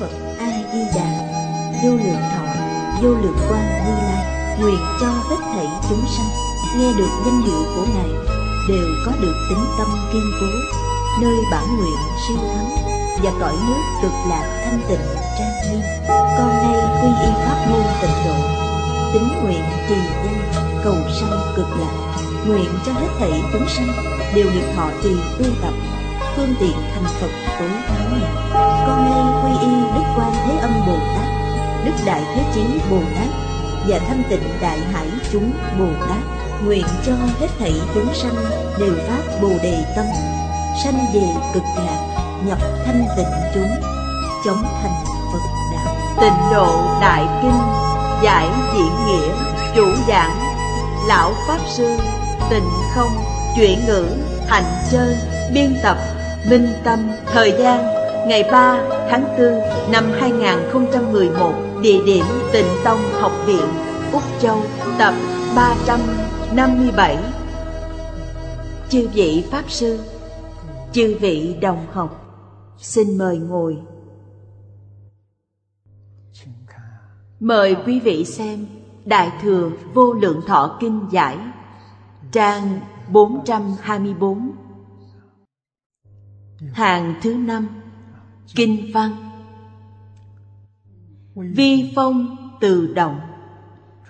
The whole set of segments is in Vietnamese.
Phật A Di Đà. Vô lượng thọ vô lượng quang Như Lai nguyện cho hết thảy chúng sanh nghe được danh hiệu của Ngài đều có được tính tâm kiên cố, nơi bản nguyện siêu thắng và cõi nước Cực Lạc thanh tịnh trang nghiêm. Con nay quy y pháp môn Tịnh Độ, tín nguyện trì danh cầu sanh Cực Lạc, nguyện cho hết thảy chúng sanh đều được thọ trì tu tập, phương tiện thành Phật tối thắng này. Con nay quy y Đức Quan Thế Âm Bồ Tát, Đức Đại Thế Chí Bồ Tát và Thanh Tịnh Đại Hải chúng Bồ Tát, nguyện cho hết thảy chúng sanh đều phát Bồ Đề tâm, sanh về Cực Lạc, nhập thanh tịnh chúng, chống thành Phật đạo. Tịnh Độ Đại Kinh Giải Diễn Nghĩa. Chủ giảng Lão Pháp Sư Tịnh Không. Chuyển ngữ Hạnh Chơi. Biên tập Minh Tâm. Thời gian ngày 3 tháng 4 năm 2011. Địa điểm Tịnh Tông Học Viện Úc Châu. Tập 357. Chư vị Pháp Sư, chư vị đồng học, xin mời ngồi. Mời quý vị xem Đại Thừa Vô Lượng Thọ Kinh Giải, trang 424, hàng thứ 5, Kinh Văn. Vi phong từ động,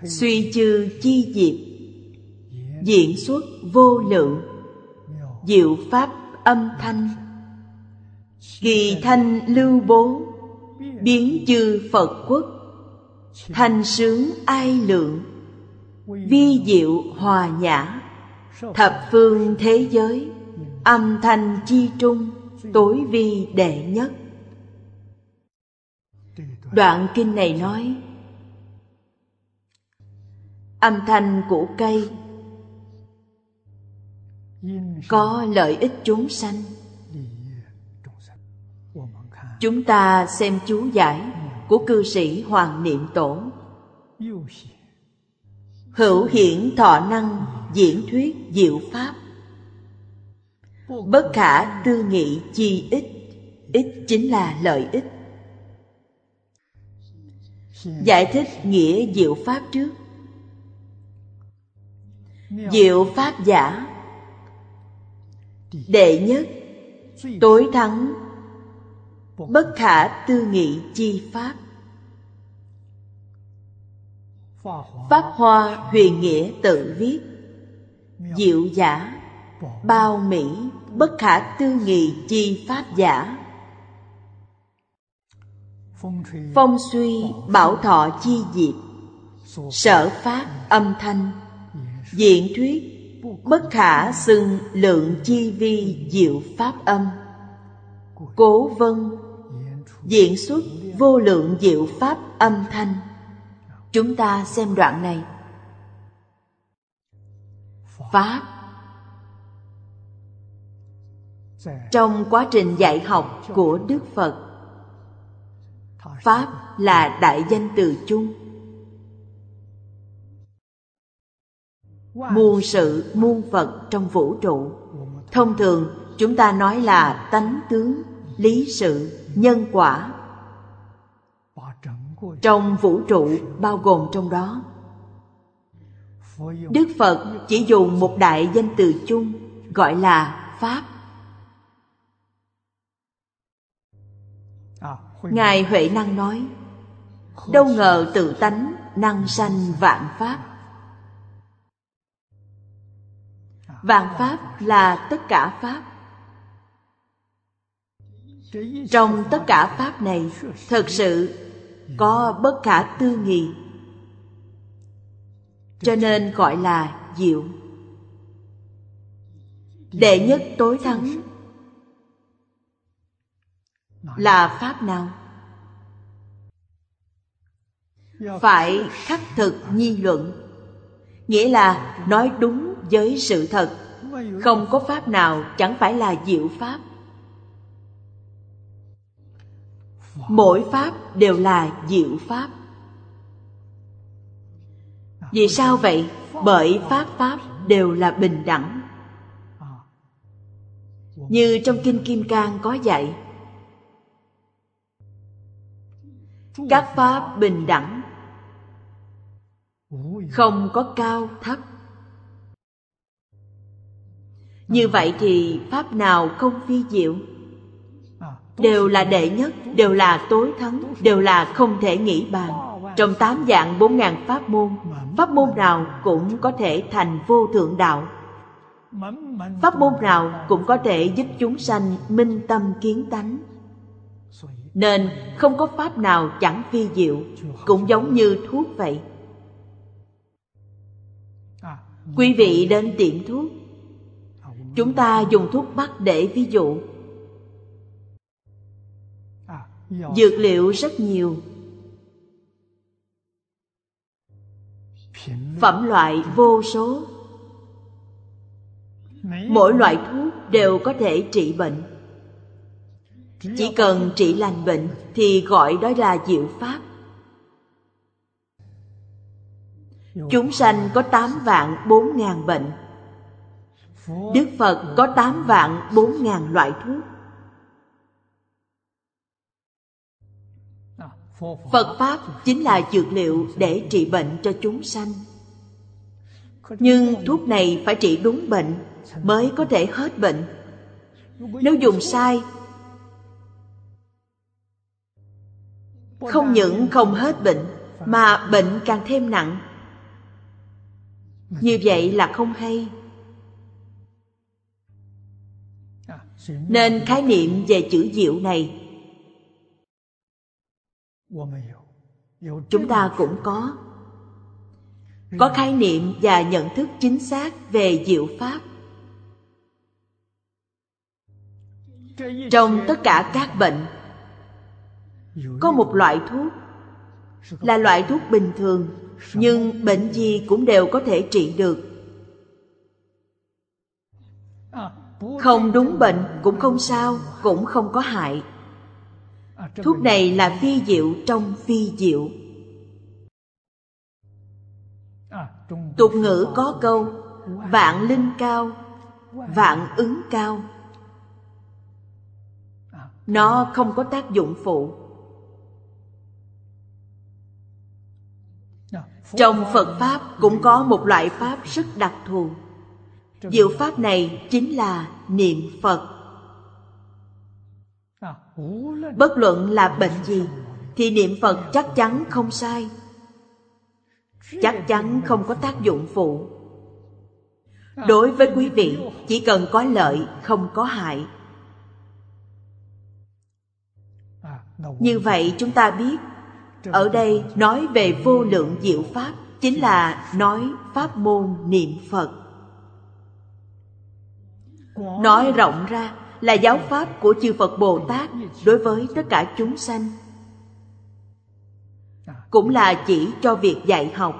suy chư chi diệp, diễn xuất vô lượng, diệu pháp âm thanh, kỳ thanh lưu bố, biến chư Phật quốc, thành sướng ai lượng, vi diệu hòa nhã, thập phương thế giới, âm thanh chi trung, tối vi đệ nhất. Đoạn kinh này nói âm thanh của cây có lợi ích chúng sanh. Chúng ta xem chú giải của cư sĩ Hoàng Niệm Tổ. Hữu hiển thọ năng diễn thuyết diệu pháp, bất khả tư nghị chi ích. Ích chính là lợi ích. Giải thích nghĩa diệu pháp trước. Diệu pháp giả, đệ nhất, tối thắng, bất khả tư nghị chi pháp. Pháp Hoa Huyền Nghĩa tự viết: diệu giả, bao mỹ, bất khả tư nghị chi pháp giả. Phong suy bảo thọ chi diệp, sở phát âm thanh, diễn thuyết bất khả xưng lượng chi vi diệu pháp âm. Cố vân diễn xuất vô lượng diệu pháp âm thanh. Chúng ta xem đoạn này. Pháp, trong quá trình dạy học của Đức Phật, Pháp là đại danh từ chung. Muôn sự muôn vật trong vũ trụ, thông thường chúng ta nói là tánh tướng, lý sự, nhân quả. Trong vũ trụ bao gồm trong đó. Đức Phật chỉ dùng một đại danh từ chung gọi là Pháp. Ngài Huệ Năng nói: đâu ngờ tự tánh năng sanh vạn pháp. Vạn pháp là tất cả pháp. Trong tất cả pháp này thật sự có bất khả tư nghị, cho nên gọi là diệu. Đệ nhất tối thắng là pháp nào? Phải khắc thực nhi luận, nghĩa là nói đúng với sự thật. Không có pháp nào chẳng phải là diệu pháp. Mỗi pháp đều là diệu pháp. Vì sao vậy? Bởi pháp đều là bình đẳng. Như trong Kinh Kim Cang có dạy: các pháp bình đẳng, không có cao thấp. Như vậy thì pháp nào không phi diệu? Đều là đệ nhất, đều là tối thắng, đều là không thể nghĩ bàn. Trong 8 dạng 4.000 pháp môn, pháp môn nào cũng có thể thành vô thượng đạo. Pháp môn nào cũng có thể giúp chúng sanh minh tâm kiến tánh. Nên không có pháp nào chẳng phi diệu, cũng giống như thuốc vậy. Quý vị đến tiệm thuốc, chúng ta dùng thuốc bắc để ví dụ. Dược liệu rất nhiều, phẩm loại vô số. Mỗi loại thuốc đều có thể trị bệnh. Chỉ cần trị lành bệnh thì gọi đó là diệu pháp. Chúng sanh có 8 vạn 4.000 bệnh, Đức Phật có 8 vạn 4.000 loại thuốc. Phật Pháp chính là dược liệu để trị bệnh cho chúng sanh. Nhưng thuốc này phải trị đúng bệnh mới có thể hết bệnh. Nếu dùng sai, không những không hết bệnh mà bệnh càng thêm nặng. Như vậy là không hay. Nên khái niệm về chữ diệu này chúng ta cũng có khái niệm và nhận thức chính xác về diệu pháp. Trong tất cả các bệnh, có một loại thuốc là loại thuốc bình thường, nhưng bệnh gì cũng đều có thể trị được. Không đúng bệnh cũng không sao, cũng không có hại. Thuốc này là phi diệu trong phi diệu. Tục ngữ có câu vạn linh cao, vạn ứng cao. Nó không có tác dụng phụ. Trong Phật Pháp cũng có một loại Pháp rất đặc thù. Diệu Pháp này chính là niệm Phật. Bất luận là bệnh gì thì niệm Phật chắc chắn không sai, chắc chắn không có tác dụng phụ. Đối với quý vị chỉ cần có lợi, không có hại. Như vậy chúng ta biết, ở đây nói về vô lượng diệu pháp chính là nói pháp môn niệm Phật. Nói rộng ra là giáo pháp của chư Phật Bồ Tát đối với tất cả chúng sanh, cũng là chỉ cho việc dạy học.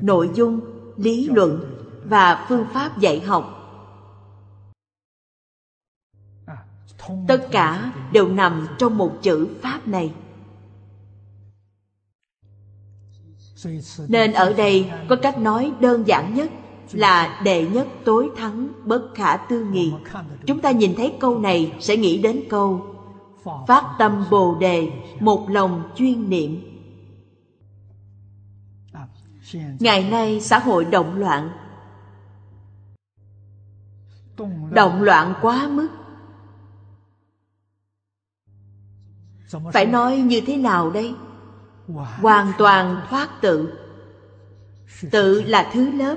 Nội dung, lý luận và phương pháp dạy học tất cả đều nằm trong một chữ Pháp này. Nên ở đây có cách nói đơn giản nhất là đệ nhất tối thắng, bất khả tư nghị. Chúng ta nhìn thấy câu này sẽ nghĩ đến câu phát tâm Bồ Đề, một lòng chuyên niệm. Ngày nay xã hội động loạn, quá mức. Phải nói như thế nào đây? Hoàn toàn thoát tự. Tự là thứ lớp,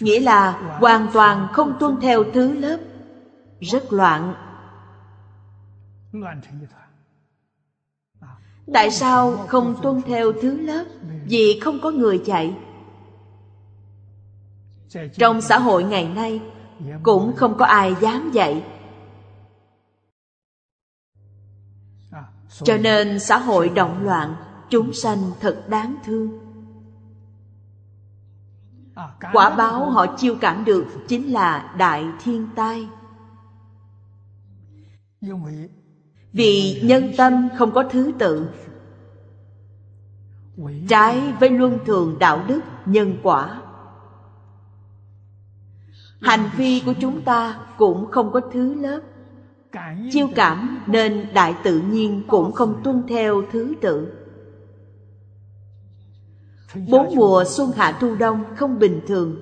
nghĩa là hoàn toàn không tuân theo thứ lớp, rất loạn. Tại sao không tuân theo thứ lớp? Vì không có người dạy. Trong xã hội ngày nay cũng không có ai dám dạy. Cho nên xã hội động loạn, chúng sanh thật đáng thương. Quả báo họ chiêu cảm được chính là đại thiên tai. Vì nhân tâm không có thứ tự, trái với luân thường đạo đức nhân quả. Hành vi của chúng ta cũng không có thứ lớp, chiêu cảm nên đại tự nhiên cũng không tuân theo thứ tự. Bốn mùa xuân hạ thu đông không bình thường,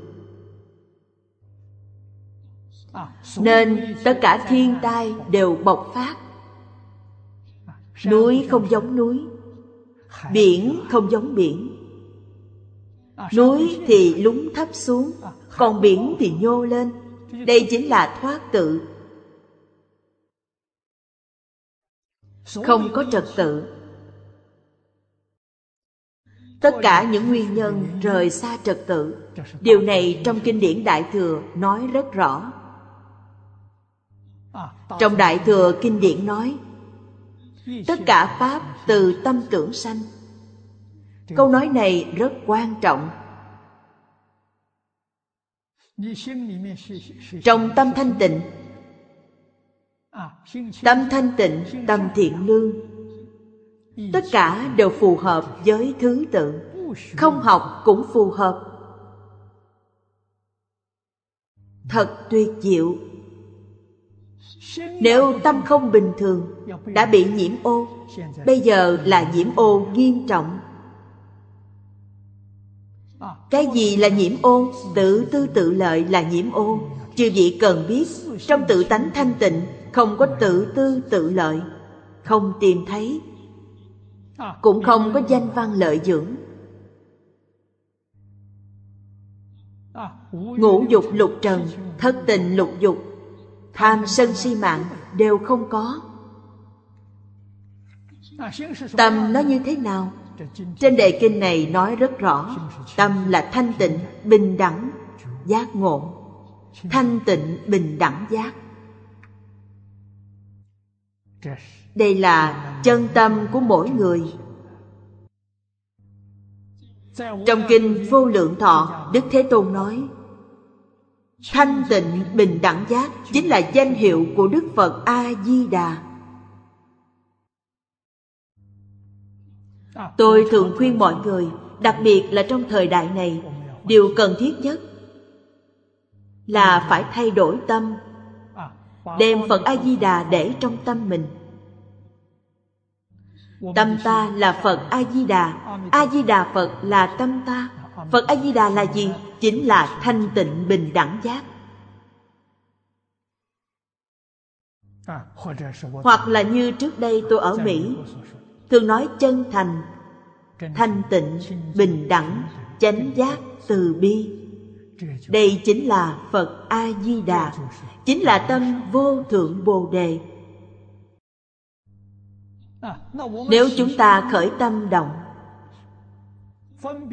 nên tất cả thiên tai đều bộc phát. Núi không giống núi, biển không giống biển. Núi thì lún thấp xuống, còn biển thì nhô lên. Đây chính là thoát tự, không có trật tự. Tất cả những nguyên nhân rời xa trật tự, điều này trong kinh điển Đại Thừa nói rất rõ. Trong Đại Thừa kinh điển nói tất cả pháp từ tâm tưởng sanh. Câu nói này rất quan trọng. Trong tâm thanh tịnh, tâm thanh tịnh, tâm thiện lương, tất cả đều phù hợp với thứ tự, không học cũng phù hợp. Thật tuyệt diệu. Nếu tâm không bình thường, đã bị nhiễm ô, bây giờ là nhiễm ô nghiêm trọng. Cái gì là nhiễm ô? Tự tư tự lợi là nhiễm ô. Chư vị cần biết, trong tự tánh thanh tịnh không có tự tư tự lợi, không tìm thấy, cũng không có danh văn lợi dưỡng. Ngũ dục lục trần, thất tình lục dục, tham sân si mạng đều không có. Tâm nó như thế nào? Trên đề kinh này nói rất rõ. Tâm là thanh tịnh, bình đẳng, giác ngộ. Thanh tịnh, bình đẳng, giác. Đây là chân tâm của mỗi người. Trong kinh Vô Lượng Thọ, Đức Thế Tôn nói thanh tịnh bình đẳng giác chính là danh hiệu của Đức Phật A Di Đà. Tôi thường khuyên mọi người, đặc biệt là trong thời đại này, điều cần thiết nhất là phải thay đổi tâm, đem Phật A Di Đà để trong tâm mình. Tâm ta là Phật A Di Đà, A Di Đà Phật là tâm ta. Phật A Di Đà là gì? Chính là thanh tịnh bình đẳng giác. Hoặc là như trước đây tôi ở Mỹ thường nói chân thành, thanh tịnh, bình đẳng, chánh giác, từ bi. Đây chính là Phật A Di Đà, chính là tâm vô thượng Bồ Đề. Nếu chúng ta khởi tâm động,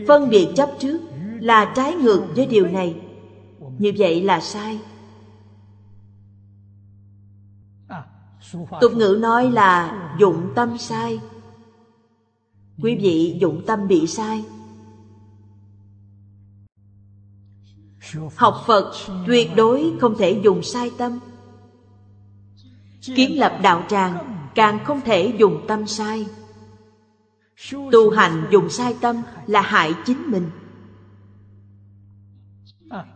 phân biệt chấp trước là trái ngược với điều này, như vậy là sai. Tục ngữ nói là dụng tâm sai. Quý vị dụng tâm bị sai. Học Phật tuyệt đối không thể dùng sai tâm. Kiến lập đạo tràng càng không thể dùng tâm sai. Tu hành dùng sai tâm là hại chính mình.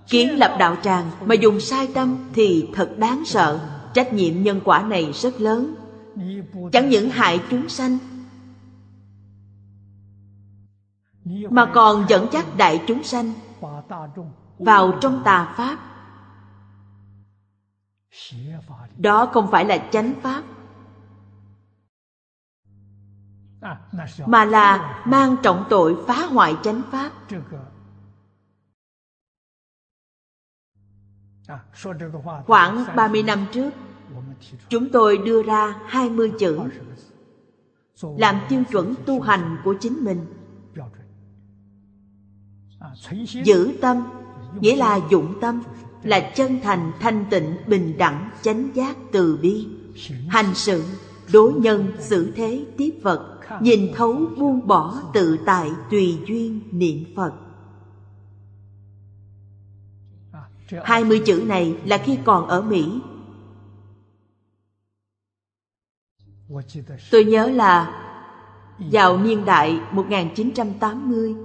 Kiến lập đạo tràng mà dùng sai tâm thì thật đáng sợ. Trách nhiệm nhân quả này rất lớn. Chẳng những hại chúng sanh mà còn dẫn dắt đại chúng sanh vào trong tà pháp. Đó không phải là chánh pháp, mà là mang trọng tội phá hoại chánh pháp. Khoảng 30 năm trước, chúng tôi đưa ra 20 chữ làm tiêu chuẩn tu hành của chính mình. Giữ tâm, nghĩa là dụng tâm, là chân thành, thanh tịnh, bình đẳng, chánh giác, từ bi. Hành sự, đối nhân, xử thế, tiếp vật, nhìn thấu, buông bỏ, tự tại, tùy duyên, niệm Phật. 20 chữ này là khi còn ở Mỹ. Tôi nhớ là vào niên đại 1980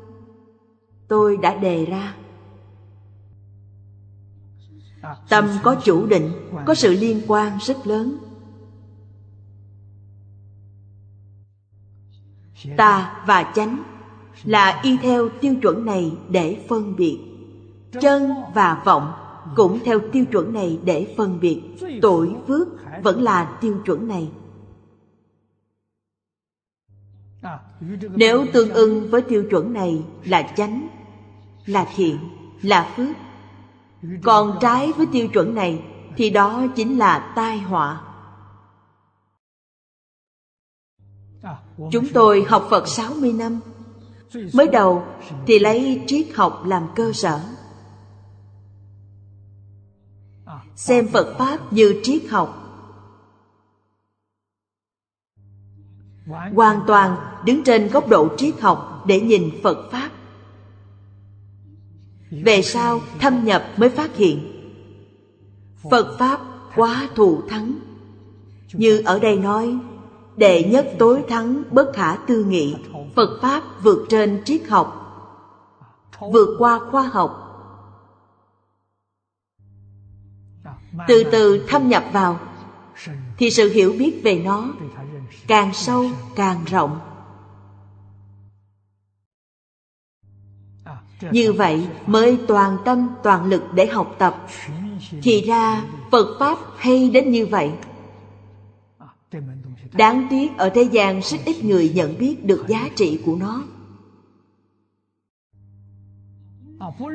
tôi đã đề ra. Tâm có chủ định, có sự liên quan rất lớn. tà và chánh là y theo tiêu chuẩn này để phân biệt. Chân và vọng cũng theo tiêu chuẩn này để phân biệt. Tội phước vẫn là tiêu chuẩn này. Nếu tương ưng với tiêu chuẩn này là chánh, là thiện, là phước. Còn trái với tiêu chuẩn này thì đó chính là tai họa. Chúng tôi học Phật 60 năm. Mới đầu thì lấy triết học làm cơ sở, xem Phật Pháp như triết học, hoàn toàn đứng trên góc độ triết học để nhìn Phật Pháp. Về sau thâm nhập mới phát hiện Phật Pháp quá thù thắng. Như ở đây nói, đệ nhất tối thắng bất khả tư nghị. Phật Pháp vượt trên triết học, vượt qua khoa học, từ từ thâm nhập vào thì sự hiểu biết về nó càng sâu càng rộng. Như vậy mới toàn tâm toàn lực để học tập. Thì ra Phật Pháp hay đến như vậy. Đáng tiếc ở thế gian rất ít người nhận biết được giá trị của nó.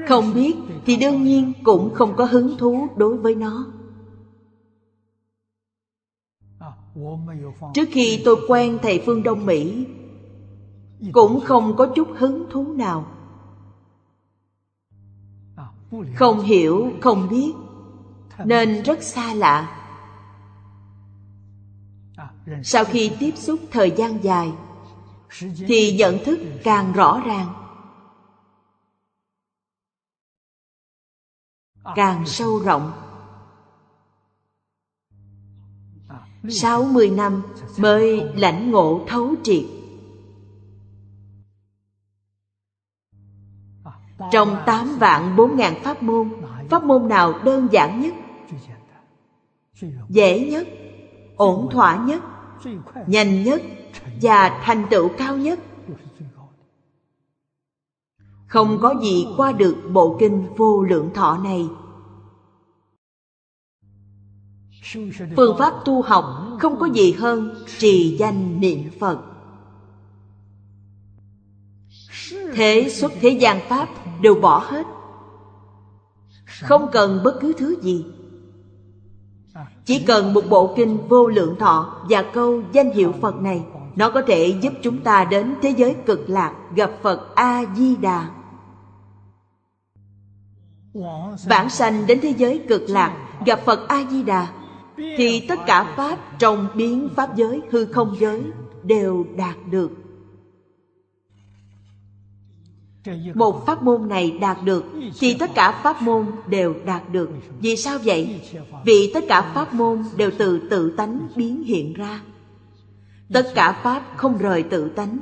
Không biết thì đương nhiên cũng không có hứng thú đối với nó. Trước khi tôi quen thầy Phương Đông Mỹ cũng không có chút hứng thú nào. Không hiểu, không biết nên rất xa lạ. Sau khi tiếp xúc thời gian dài thì nhận thức càng rõ ràng, càng sâu rộng. 60 năm mới lãnh ngộ thấu triệt. Trong 8 vạn 4 ngàn pháp môn nào đơn giản nhất, dễ nhất, ổn thỏa nhất, nhanh nhất và thành tựu cao nhất? Không có gì qua được bộ kinh Vô Lượng Thọ này. Phương pháp tu học không có gì hơn trì danh niệm Phật. Thế xuất thế gian pháp đều bỏ hết, không cần bất cứ thứ gì, chỉ cần một bộ kinh Vô Lượng Thọ và câu danh hiệu Phật này. Nó có thể giúp chúng ta đến thế giới Cực Lạc gặp Phật A Di Đà. Vãng sanh đến thế giới Cực Lạc gặp Phật A Di Đà thì tất cả pháp trong biến pháp giới, hư không giới đều đạt được. Một pháp môn này đạt được thì tất cả pháp môn đều đạt được. Vì sao vậy? Vì tất cả pháp môn đều từ tự tánh biến hiện ra. Tất cả pháp không rời tự tánh.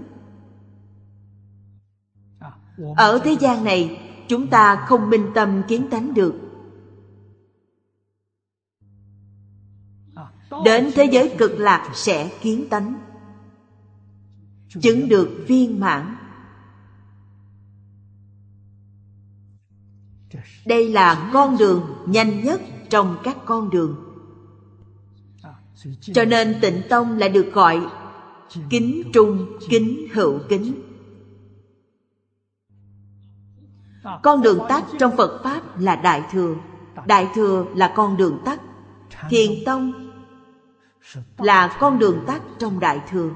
Ở thế gian này chúng ta không minh tâm kiến tánh được. Đến thế giới Cực Lạc sẽ kiến tánh, chứng được viên mãn. Đây là con đường nhanh nhất trong các con đường. Cho nên Tịnh Tông lại được gọi kính trung, kính hữu kính. Con đường tắt trong Phật Pháp là Đại Thừa. Đại Thừa là con đường tắt. Thiền Tông là con đường tắt trong Đại Thừa,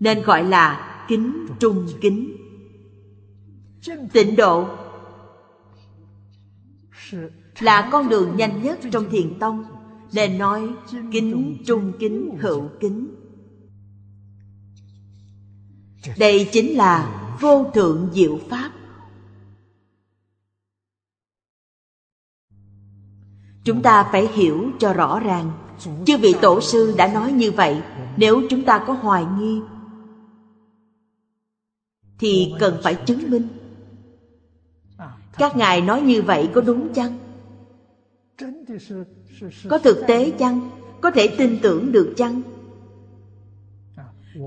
nên gọi là kính trung kính. Tịnh Độ là con đường nhanh nhất trong Thiền Tông, nên nói kính trung kính hữu kính. Đây chính là vô thượng diệu pháp. Chúng ta phải hiểu cho rõ ràng. Chư vị tổ sư đã nói như vậy. Nếu chúng ta có hoài nghi thì cần phải chứng minh. Các ngài nói như vậy có đúng chăng? Có thực tế chăng? Có thể tin tưởng được chăng?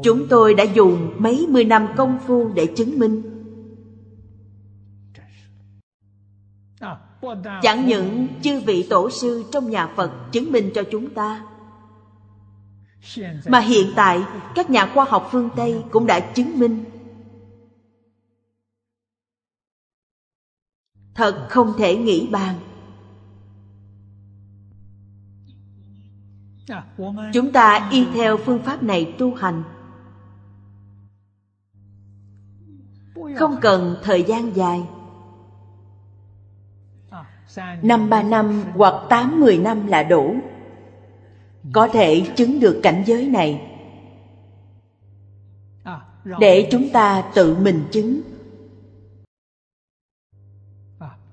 Chúng tôi đã dùng mấy mươi năm công phu để chứng minh. Chẳng những chư vị tổ sư trong nhà Phật chứng minh cho chúng ta, mà hiện tại các nhà khoa học phương Tây cũng đã chứng minh. Thật không thể nghĩ bàn. Chúng ta y theo phương pháp này tu hành, không cần thời gian dài, 5-3 năm hoặc 8-10 năm là đủ. Có thể chứng được cảnh giới này, để chúng ta tự mình chứng.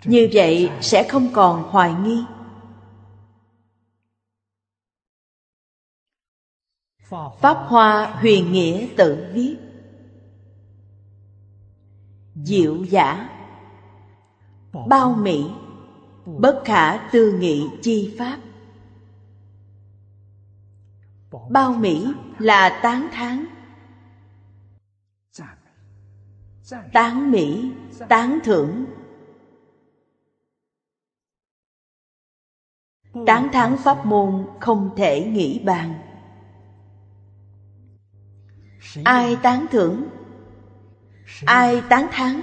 Như vậy sẽ không còn hoài nghi. Pháp Hoa Huyền Nghĩa tự viết, diệu giả, bao mỹ, bất khả tư nghị chi pháp. Bao mỹ là tán thán, tán mỹ, tán thưởng. Tán thán pháp môn không thể nghĩ bàn. Ai tán thưởng? Ai tán thán?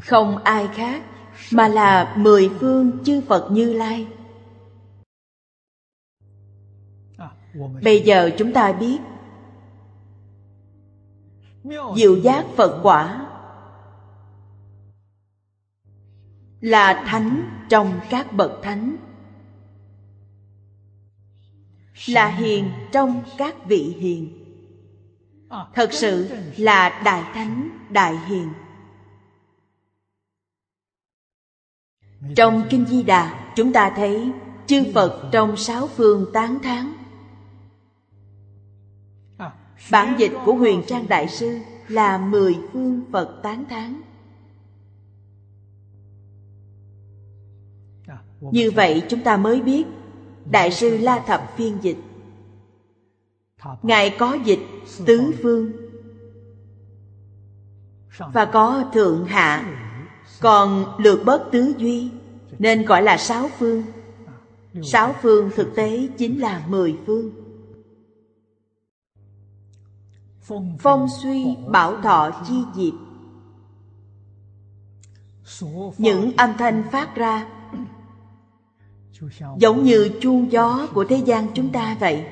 Không ai khác mà là mười phương chư Phật Như Lai. Bây giờ chúng ta biết diệu giác Phật quả là thánh trong các bậc thánh, là hiền trong các vị hiền. Thật sự là đại thánh, đại hiền. Trong Kinh Di Đà, chúng ta thấy chư Phật trong 6 phương tán thán. Bản dịch của Huyền Trang Đại Sư là 10 phương Phật tán thán. Như vậy chúng ta mới biết Đại sư La Thập phiên dịch, Ngài có dịch 4 phương, và có thượng hạ, còn lược bớt tứ duy, nên gọi là 6 phương. 6 phương thực tế chính là 10 phương. Phong suy bảo thọ chi diệp, những âm thanh phát ra giống như chuông gió của thế gian chúng ta vậy.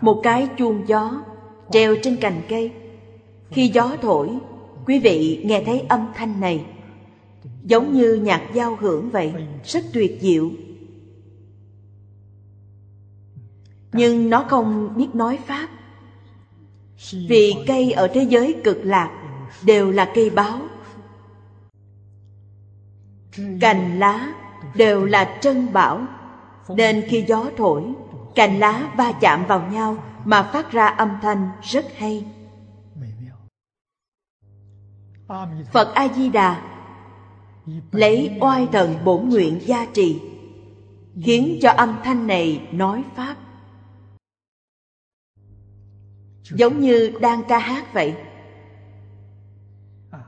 Một cái chuông gió treo trên cành cây, khi gió thổi, quý vị nghe thấy âm thanh này, giống như nhạc giao hưởng vậy, rất tuyệt diệu. Nhưng nó không biết nói pháp, vì cây ở thế giới Cực Lạc đều là cây báo, cành lá đều là trân bảo, nên khi gió thổi, cành lá va chạm vào nhau mà phát ra âm thanh rất hay. Phật A Di Đà lấy oai thần bổn nguyện gia trì, khiến cho âm thanh này nói pháp, giống như đang ca hát vậy.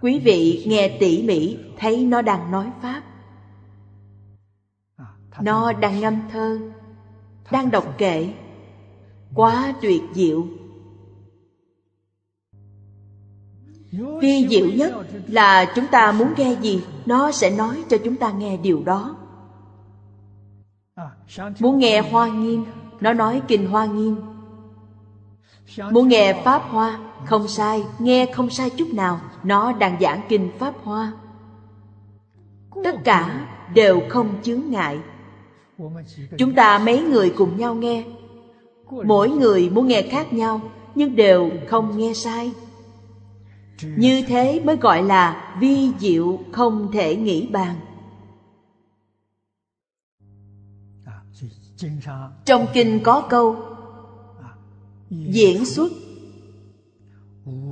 Quý vị nghe tỉ mỉ thấy nó đang nói pháp, nó đang ngâm thơ, đang đọc kệ, quá tuyệt diệu. Vi diệu nhất là chúng ta muốn nghe gì, nó sẽ nói cho chúng ta nghe điều đó. Muốn nghe Hoa Nghiêm, nó nói Kinh Hoa Nghiêm. Muốn nghe Pháp Hoa, không sai, nghe không sai chút nào, nó đang giảng Kinh Pháp Hoa. Tất cả đều không chướng ngại. Chúng ta mấy người cùng nhau nghe, mỗi người muốn nghe khác nhau, nhưng đều không nghe sai. Như thế mới gọi là vi diệu không thể nghĩ bàn. Trong kinh có câu diễn xuất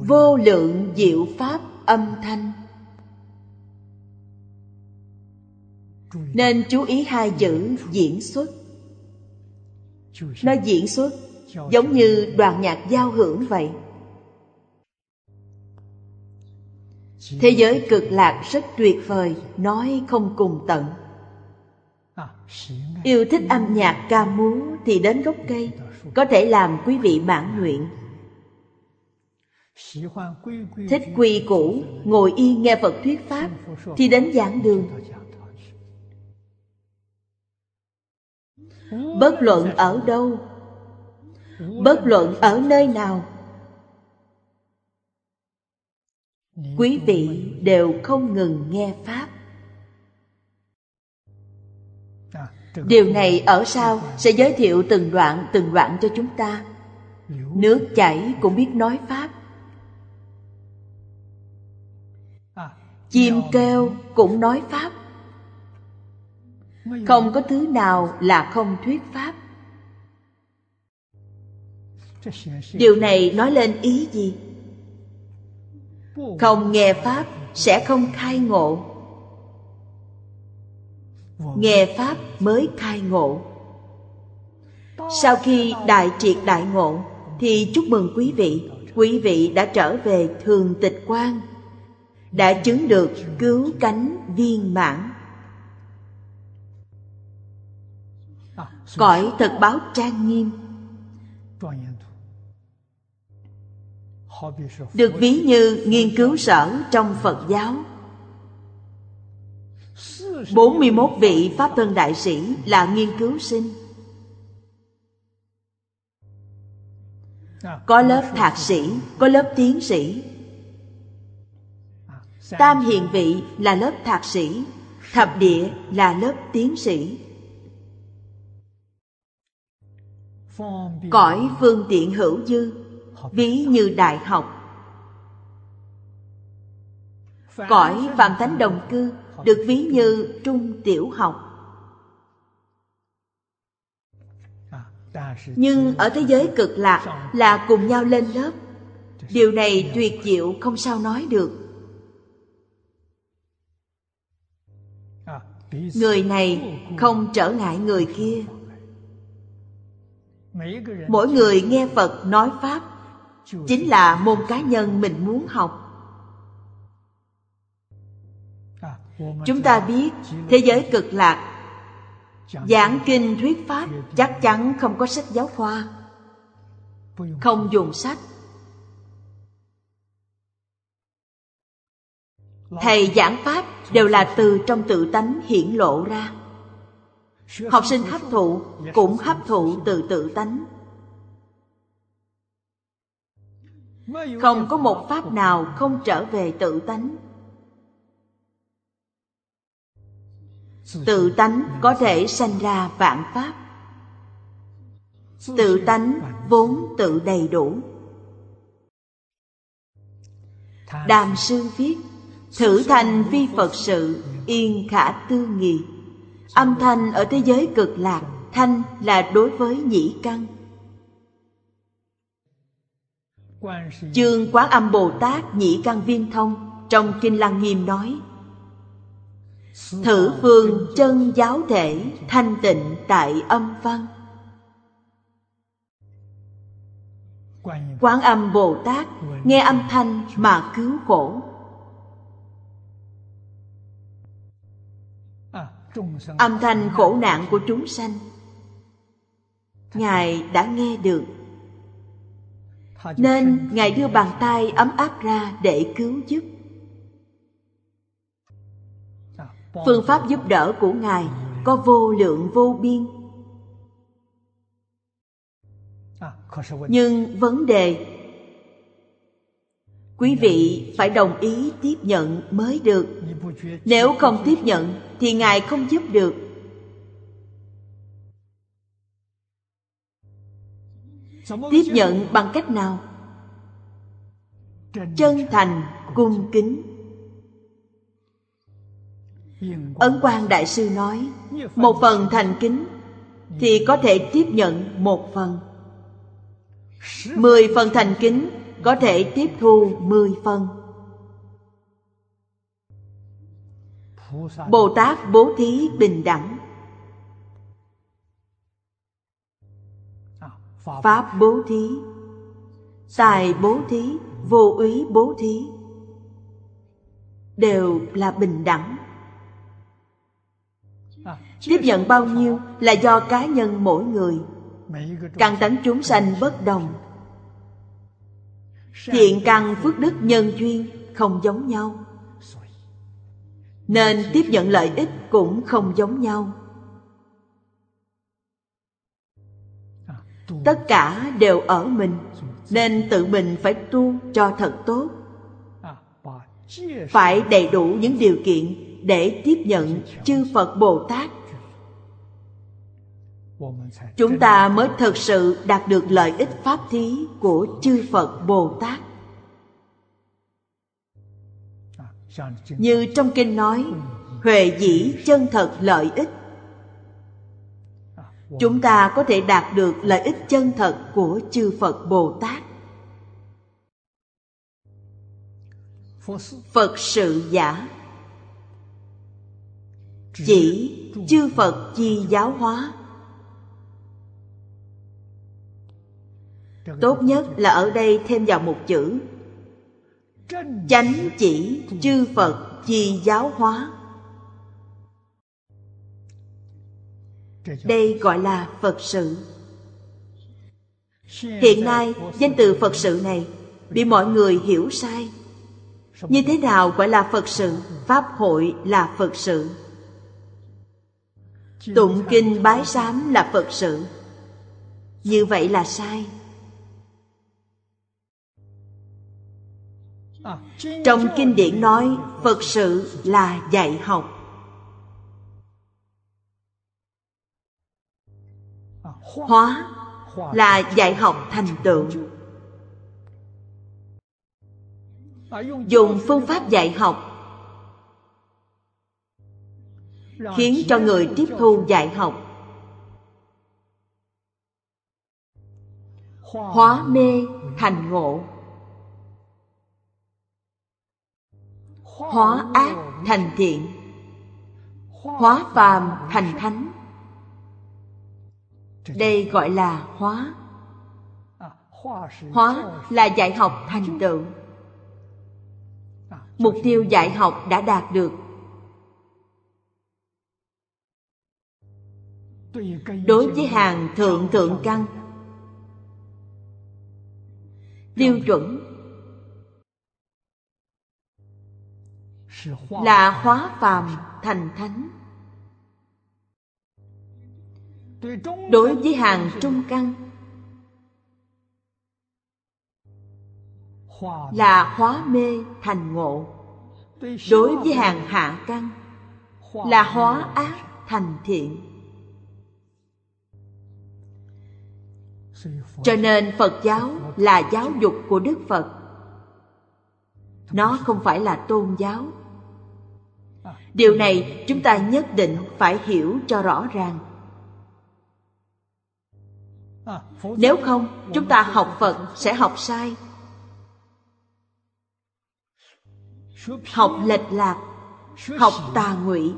vô lượng diệu pháp âm thanh, nên chú ý hai chữ diễn xuất. Nó diễn xuất giống như đoàn nhạc giao hưởng vậy. Thế giới cực lạc rất tuyệt vời, nói không cùng tận. Yêu thích âm nhạc ca múa thì đến gốc cây, có thể làm quý vị mãn nguyện. Thích quy củ, ngồi yên nghe Phật thuyết pháp thì đến giảng đường. Bất luận ở đâu, bất luận ở nơi nào, quý vị đều không ngừng nghe pháp. Điều này ở sau sẽ giới thiệu từng đoạn cho chúng ta. Nước chảy cũng biết nói pháp, chim kêu cũng nói pháp. Không có thứ nào là không thuyết pháp. Điều này nói lên ý gì? Không nghe pháp sẽ không khai ngộ, nghe pháp mới khai ngộ. Sau khi đại triệt đại ngộ thì chúc mừng quý vị, quý vị đã trở về Thường Tịch Quang, đã chứng được cứu cánh viên mãn. Cõi thật báo trang nghiêm được ví như nghiên cứu sở trong Phật giáo. 41 vị Pháp Thân Đại Sĩ là nghiên cứu sinh, có lớp thạc sĩ, có lớp tiến sĩ. Tam Hiền Vị là lớp thạc sĩ, Thập Địa là lớp tiến sĩ. Cõi phương tiện hữu dư ví như đại học. Cõi phàm thánh đồng cư được ví như trung tiểu học. Nhưng ở thế giới cực lạc là cùng nhau lên lớp. Điều này tuyệt diệu không sao nói được. Người này không trở ngại người kia. Mỗi người nghe Phật nói pháp chính là môn cá nhân mình muốn học. Chúng ta biết thế giới cực lạc giảng kinh thuyết pháp chắc chắn không có sách giáo khoa, không dùng sách. Thầy giảng pháp đều là từ trong tự tánh hiển lộ ra. Học sinh hấp thụ cũng hấp thụ từ tự tánh. Không có một pháp nào không trở về tự tánh. Tự tánh có thể sanh ra vạn pháp. Tự tánh vốn tự đầy đủ. Đàm Sư viết: thử thành phi Phật sự, yên khả tư nghị. Âm thanh ở thế giới cực lạc, thanh là đối với nhĩ căn. Chương Quán Âm Bồ Tát nhĩ căn viên thông trong Kinh Lăng Nghiêm nói: thử phương chân giáo thể, thanh tịnh tại âm văn. Quán Âm Bồ Tát nghe âm thanh mà cứu khổ. Âm thanh khổ nạn của chúng sanh Ngài đã nghe được, nên Ngài đưa bàn tay ấm áp ra để cứu giúp. Phương pháp giúp đỡ của Ngài có vô lượng vô biên. Nhưng vấn đề, quý vị phải đồng ý tiếp nhận mới được. Nếu không tiếp nhận thì Ngài không giúp được. Tiếp nhận bằng cách nào? Chân thành, cung kính. Ấn Quang Đại Sư nói: một phần thành kính thì có thể tiếp nhận một phần. 10 phần thành kính có thể tiếp thu 10 phần. Bồ Tát bố thí bình đẳng. Pháp bố thí, tài bố thí, vô úy bố thí đều là bình đẳng. Tiếp nhận bao nhiêu là do cá nhân mỗi người. Căn tánh chúng sanh bất đồng, thiện căn phước đức nhân duyên không giống nhau, nên tiếp nhận lợi ích cũng không giống nhau. Tất cả đều ở mình, nên tự mình phải tu cho thật tốt, phải đầy đủ những điều kiện để tiếp nhận chư Phật Bồ Tát. Chúng ta mới thực sự đạt được lợi ích pháp thí của chư Phật Bồ Tát. Như trong kinh nói, huệ dĩ chân thật lợi ích. Chúng ta có thể đạt được lợi ích chân thật của chư Phật Bồ Tát. Phật sự giả, chỉ chư Phật chi giáo hóa. Tốt nhất là ở đây thêm vào một chữ chánh, chỉ chư Phật chi giáo hóa. Đây gọi là Phật sự. Hiện nay danh từ Phật sự này bị mọi người hiểu sai. Như thế nào gọi là Phật sự? Pháp hội là Phật sự, tụng kinh bái sám là Phật sự. Như vậy là sai. Trong kinh điển nói Phật sự là dạy học, hóa là dạy học thành tựu. Dùng phương pháp dạy học khiến cho người tiếp thu dạy học. Hóa mê thành ngộ, hóa ác thành thiện, hóa phàm thành thánh. Đây gọi là hóa. Hóa là dạy học thành tựu. Mục tiêu dạy học đã đạt được. Đối với hàng thượng thượng căn, tiêu chuẩn là hóa phàm thành thánh. Đối với hàng trung căn là hóa mê thành ngộ. Đối với hàng hạ căn là hóa ác thành thiện. Cho nên Phật giáo là giáo dục của Đức Phật, nó không phải là tôn giáo. Điều này chúng ta nhất định phải hiểu cho rõ ràng. Nếu không, chúng ta học Phật sẽ học sai, học lệch lạc, học tà ngụy.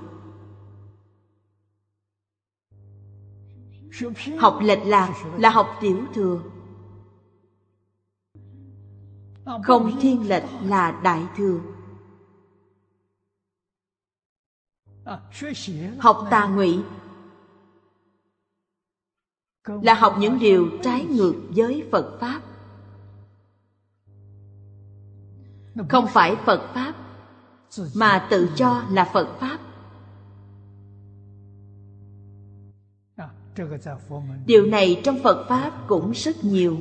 Học lệch lạc là học tiểu thừa, không thiên lệch là đại thừa. Học tà ngụy là học những điều trái ngược với Phật Pháp, không phải Phật Pháp mà tự cho là Phật Pháp. Điều này trong Phật Pháp cũng rất nhiều.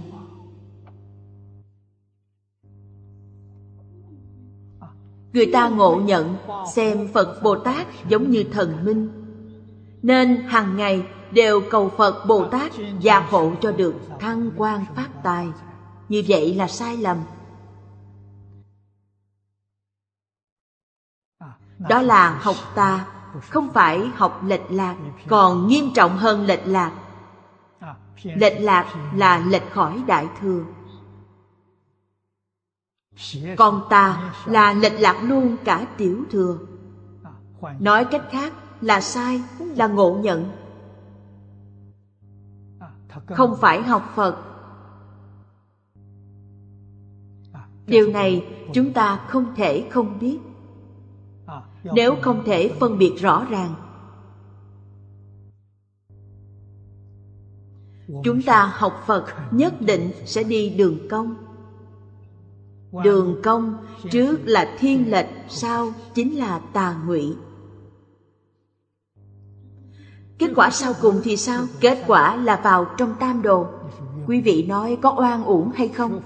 Người ta ngộ nhận xem Phật Bồ Tát giống như thần minh, nên hàng ngày đều cầu Phật Bồ Tát gia hộ cho được thăng quan phát tài. Như vậy là sai lầm. Đó là học tà, không phải học lệch lạc. Còn nghiêm trọng hơn lệch lạc. Lệch lạc là lệch khỏi đại thừa, còn tà là lệch lạc luôn cả tiểu thừa. Nói cách khác là sai, là ngộ nhận, không phải học Phật. Điều này chúng ta không thể không biết. Nếu không thể phân biệt rõ ràng, chúng ta học Phật nhất định sẽ đi đường cong. Đường cong trước là thiên lệch, sau chính là tà ngụy. Kết quả sau cùng thì sao? Kết quả là vào trong tam đồ. Quý vị nói có oan uổng hay không?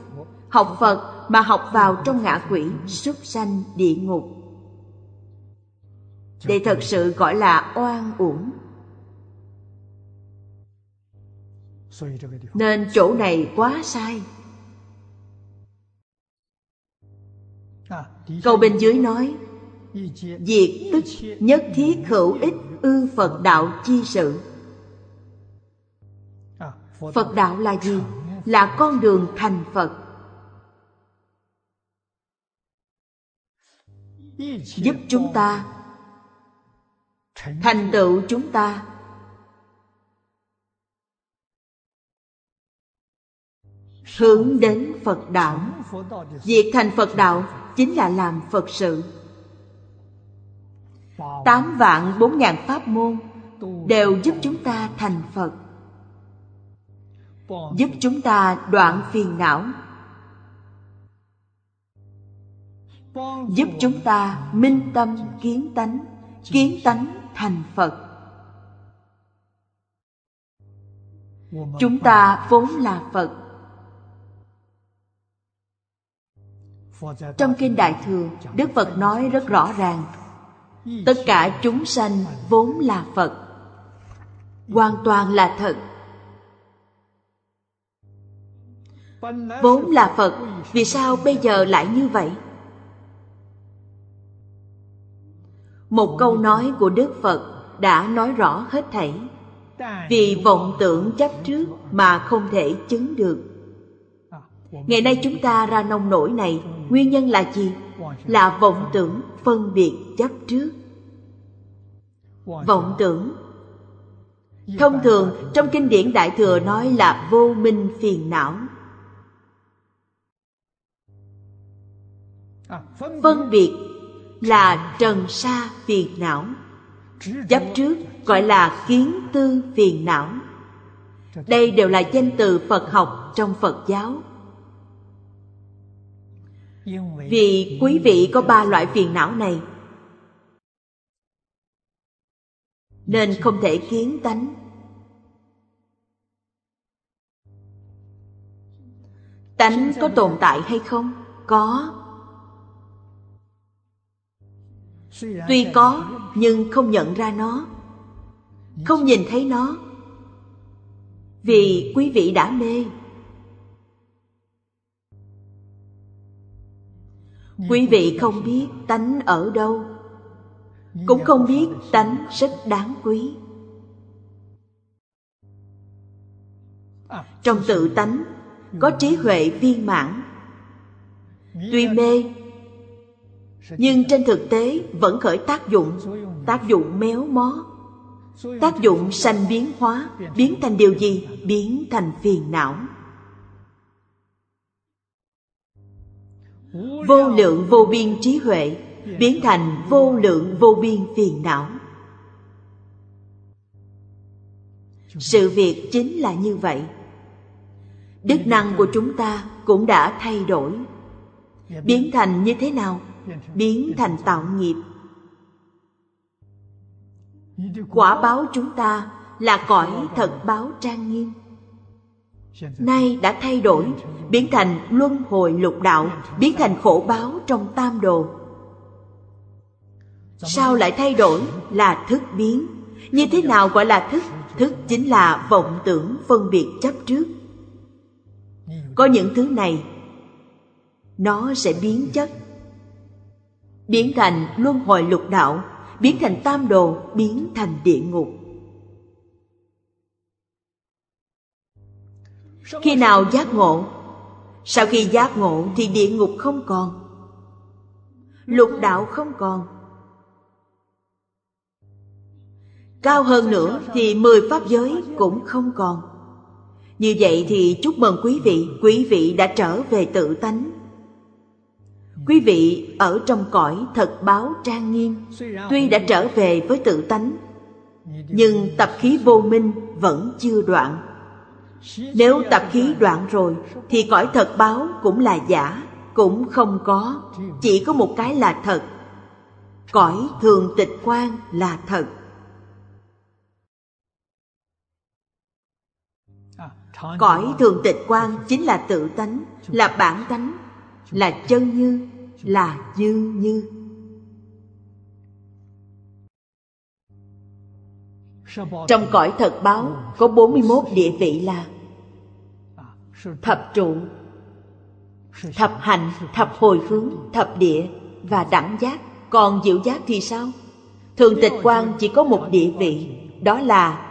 Học Phật mà học vào trong ngạ quỷ, súc sanh địa ngục. Đây thật sự gọi là oan uổng. Nên chỗ này quá sai. Câu bên dưới nói: diệt tức nhất thiết hữu ích ư Phật đạo chi sự. Phật đạo là gì? Là con đường thành Phật. Giúp chúng ta thành tựu chúng ta. Hướng đến Phật đạo. Việc thành Phật đạo chính là làm Phật sự. 8 vạn 4 ngàn pháp môn đều giúp chúng ta thành Phật, giúp chúng ta đoạn phiền não, giúp chúng ta minh tâm kiến tánh, kiến tánh thành Phật. Chúng ta vốn là Phật. Trong Kinh Đại Thừa, Đức Phật nói rất rõ ràng: tất cả chúng sanh vốn là Phật. Hoàn toàn là thật. Vốn là Phật, vì sao bây giờ lại như vậy? Một câu nói của Đức Phật đã nói rõ hết thảy. Vì vọng tưởng chấp trước mà không thể chứng được. Ngày nay chúng ta ra nông nổi này, nguyên nhân là gì? Là vọng tưởng, phân biệt, chấp trước. Vọng tưởng thông thường trong kinh điển Đại Thừa nói là vô minh phiền não. Phân biệt là trần sa phiền não. Chấp trước gọi là kiến tư phiền não. Đây đều là danh từ Phật học trong Phật giáo. Vì quý vị có 3 loại phiền não này nên không thể kiến tánh. Tánh có tồn tại hay không? Có. Tuy có nhưng không nhận ra nó, không nhìn thấy nó, vì quý vị đã mê. Quý vị không biết tánh ở đâu, cũng không biết tánh rất đáng quý. Trong tự tánh có trí huệ viên mãn. Tuy mê nhưng trên thực tế vẫn khởi tác dụng. Tác dụng méo mó, tác dụng sanh biến hóa. Biến thành điều gì? Biến thành phiền não. Vô lượng vô biên trí huệ biến thành vô lượng vô biên phiền não. Sự việc chính là như vậy. Đức năng của chúng ta cũng đã thay đổi. Biến thành như thế nào? Biến thành tạo nghiệp. Quả báo chúng ta là cõi thật báo trang nghiêm. Nay đã thay đổi, biến thành luân hồi lục đạo, biến thành khổ báo trong tam đồ. Sao lại thay đổi? Là thức biến. Như thế nào gọi là thức? Thức chính là vọng tưởng, phân biệt, chấp trước. Có những thứ này, nó sẽ biến chất, biến thành luân hồi lục đạo, biến thành tam đồ, biến thành địa ngục. Khi nào giác ngộ? Sau khi giác ngộ thì địa ngục không còn, lục đạo không còn, Cao hơn nữa thì 10 pháp giới cũng không còn. Như vậy thì chúc mừng quý vị đã trở về tự tánh. Quý vị ở trong cõi thật báo trang nghiêm, tuy đã trở về với tự tánh, nhưng tập khí vô minh vẫn chưa đoạn. Nếu tập khí đoạn rồi thì cõi thật báo cũng là giả, cũng không có, chỉ có một cái là thật. Cõi thường tịch quang là thật. Cõi thường tịch quang chính là tự tánh, là bản tánh, là chân như, là dư như. Trong cõi thật báo có 41 địa vị là thập trụ, thập hành, thập hồi hướng, thập địa và đẳng giác. Còn diệu giác thì sao? Thường tịch quang chỉ có một địa vị, đó là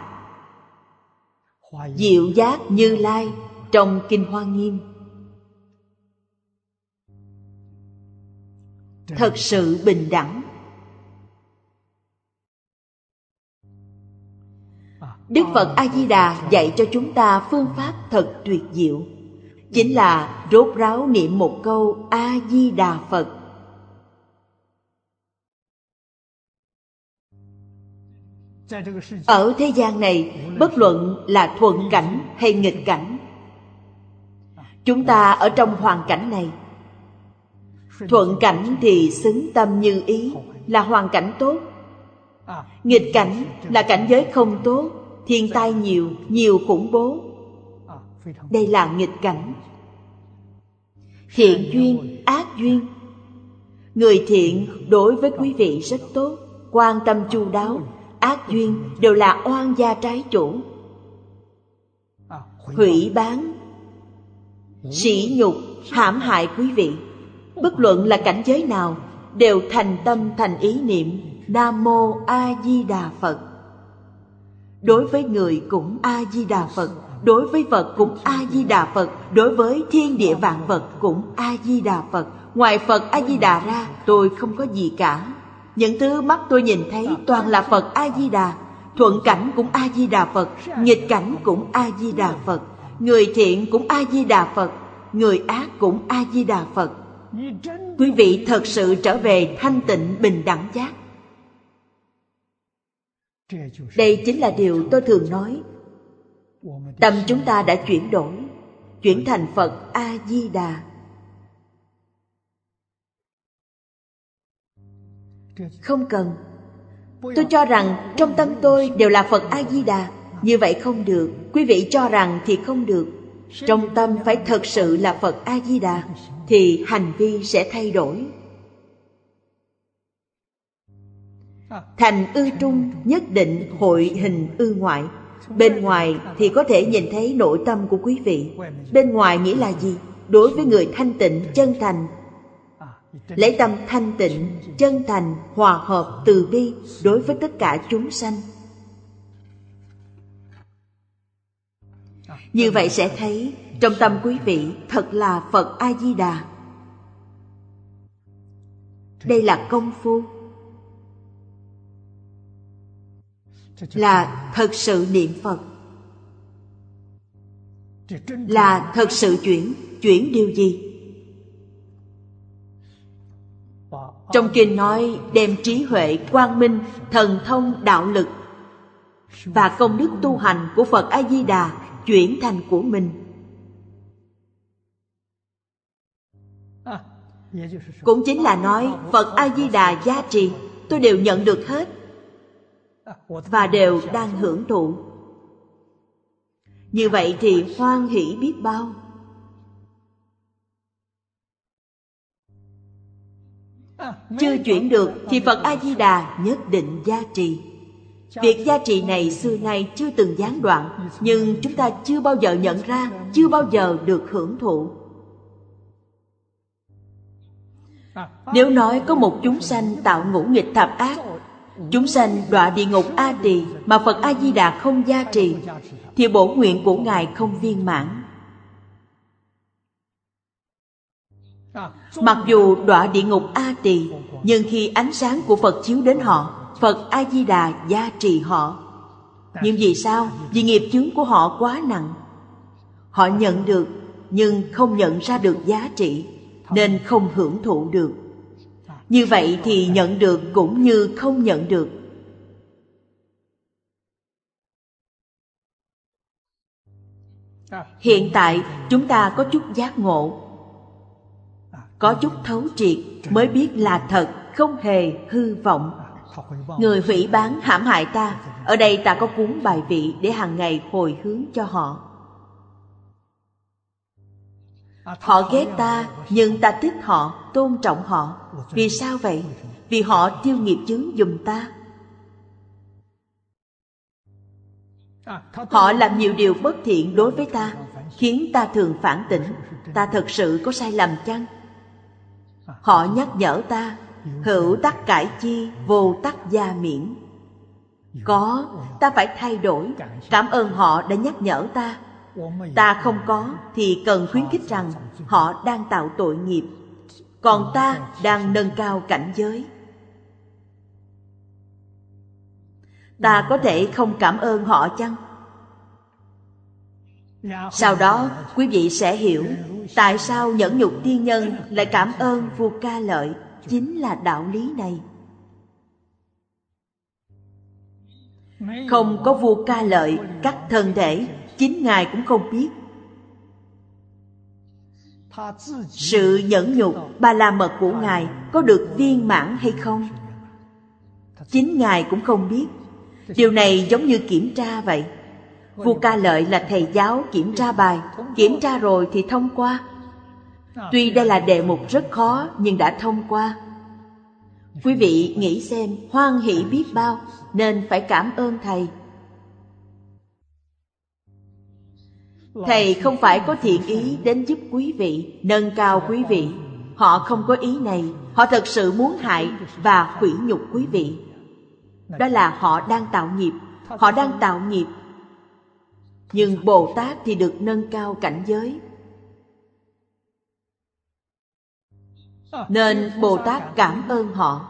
diệu giác Như Lai trong Kinh Hoa Nghiêm. Thật sự bình đẳng. Đức Phật A Di Đà dạy cho chúng ta phương pháp thật tuyệt diệu, chính là rốt ráo niệm một câu A Di Đà Phật. Ở thế gian này, bất luận là thuận cảnh hay nghịch cảnh, chúng ta ở trong hoàn cảnh này, thuận cảnh thì xứng tâm như ý, là hoàn cảnh tốt. Nghịch cảnh là cảnh giới không tốt, thiên tai nhiều, nhiều khủng bố, đây là nghịch cảnh. Thiện duyên, ác duyên. Người thiện đối với quý vị rất tốt, quan tâm chu đáo. Ác duyên đều là oan gia trái chủ, hủy bán, sỉ nhục, hãm hại quý vị. Bất luận là cảnh giới nào, đều thành tâm thành ý niệm Nam Mô A Di Đà Phật. Đối với người cũng A Di Đà Phật, đối với Phật cũng A Di Đà Phật, đối với thiên địa vạn vật cũng A Di Đà Phật. Ngoài Phật A Di Đà ra, tôi không có gì cả. Những thứ mắt tôi nhìn thấy toàn là Phật A-di-đà. Thuận cảnh cũng A-di-đà Phật, nghịch cảnh cũng A-di-đà Phật. Người thiện cũng A-di-đà Phật, người ác cũng A-di-đà Phật. Quý vị thật sự trở về thanh tịnh bình đẳng giác. Đây chính là điều tôi thường nói. Tâm chúng ta đã chuyển đổi, chuyển thành Phật A-di-đà. Không cần. Tôi cho rằng trong tâm tôi đều là Phật A-di-đà. Như vậy không được. Quý vị cho rằng thì không được. Trong tâm phải thật sự là Phật A-di-đà, thì hành vi sẽ thay đổi. Thành ư trung nhất định hội hình ư ngoại. Bên ngoài thì có thể nhìn thấy nội tâm của quý vị. Bên ngoài nghĩa là gì? Đối với người thanh tịnh, chân thành, lấy tâm thanh tịnh, chân thành, hòa hợp, từ bi đối với tất cả chúng sanh. Như vậy sẽ thấy trong tâm quý vị thật là Phật A-di-đà. Đây là công phu, là thật sự niệm Phật, là thật sự chuyển. Chuyển điều gì? Trong kinh nói đem trí huệ, quang minh, thần thông, đạo lực và công đức tu hành của Phật A-di-đà chuyển thành của mình. Cũng chính là nói Phật A-di-đà gia trì, tôi đều nhận được hết và đều đang hưởng thụ. Như vậy thì hoan hỷ biết bao. Chưa chuyển được thì Phật A-di-đà nhất định gia trì. Việc gia trì này xưa nay chưa từng gián đoạn, nhưng chúng ta chưa bao giờ nhận ra, chưa bao giờ được hưởng thụ. Nếu nói có một chúng sanh tạo ngũ nghịch thập ác, chúng sanh đọa địa ngục A Tỳ mà Phật A-di-đà không gia trì, thì bổn nguyện của Ngài không viên mãn. Mặc dù đọa địa ngục A Tỳ, nhưng khi ánh sáng của Phật chiếu đến họ, Phật A Di Đà gia trì họ. Nhưng vì sao? Vì nghiệp chướng của họ quá nặng. Họ nhận được nhưng không nhận ra được giá trị, nên không hưởng thụ được. Như vậy thì nhận được cũng như không nhận được. Hiện tại chúng ta có chút giác ngộ, có chút thấu triệt, mới biết là thật, không hề hư vọng. Người hủy bán hãm hại ta, ở đây ta có cuốn bài vị để hàng ngày hồi hướng cho họ. Họ ghét ta, nhưng ta thích họ, tôn trọng họ. Vì sao vậy? Vì họ tiêu nghiệp chướng giùm ta. Họ làm nhiều điều bất thiện đối với ta, khiến ta thường phản tỉnh. Ta thật sự có sai lầm chăng? Họ nhắc nhở ta, hữu tắc cải chi, vô tắc gia miễn. Có, ta phải thay đổi. Cảm ơn họ đã nhắc nhở ta. Ta không có thì cần khuyến khích rằng họ đang tạo tội nghiệp, còn ta đang nâng cao cảnh giới. Ta có thể không cảm ơn họ chăng? Sau đó quý vị sẽ hiểu tại sao nhẫn nhục tiên nhân lại cảm ơn vua Ca Lợi. Chính là đạo lý này. Không có vua Ca Lợi cắt thân thể, chính Ngài cũng không biết. Sự nhẫn nhục Ba La Mật của Ngài có được viên mãn hay không, chính Ngài cũng không biết. Điều này giống như kiểm tra vậy. Vua Ca Lợi là thầy giáo kiểm tra bài, kiểm tra rồi thì thông qua. Tuy đây là đề mục rất khó nhưng đã thông qua. Quý vị nghĩ xem, hoan hỷ biết bao, nên phải cảm ơn thầy. Thầy không phải có thiện ý đến giúp quý vị, nâng cao quý vị. Họ không có ý này. Họ thật sự muốn hại và hủy nhục quý vị. Đó là họ đang tạo nghiệp. Họ đang tạo nghiệp. Nhưng Bồ Tát thì được nâng cao cảnh giới, nên Bồ Tát cảm ơn họ.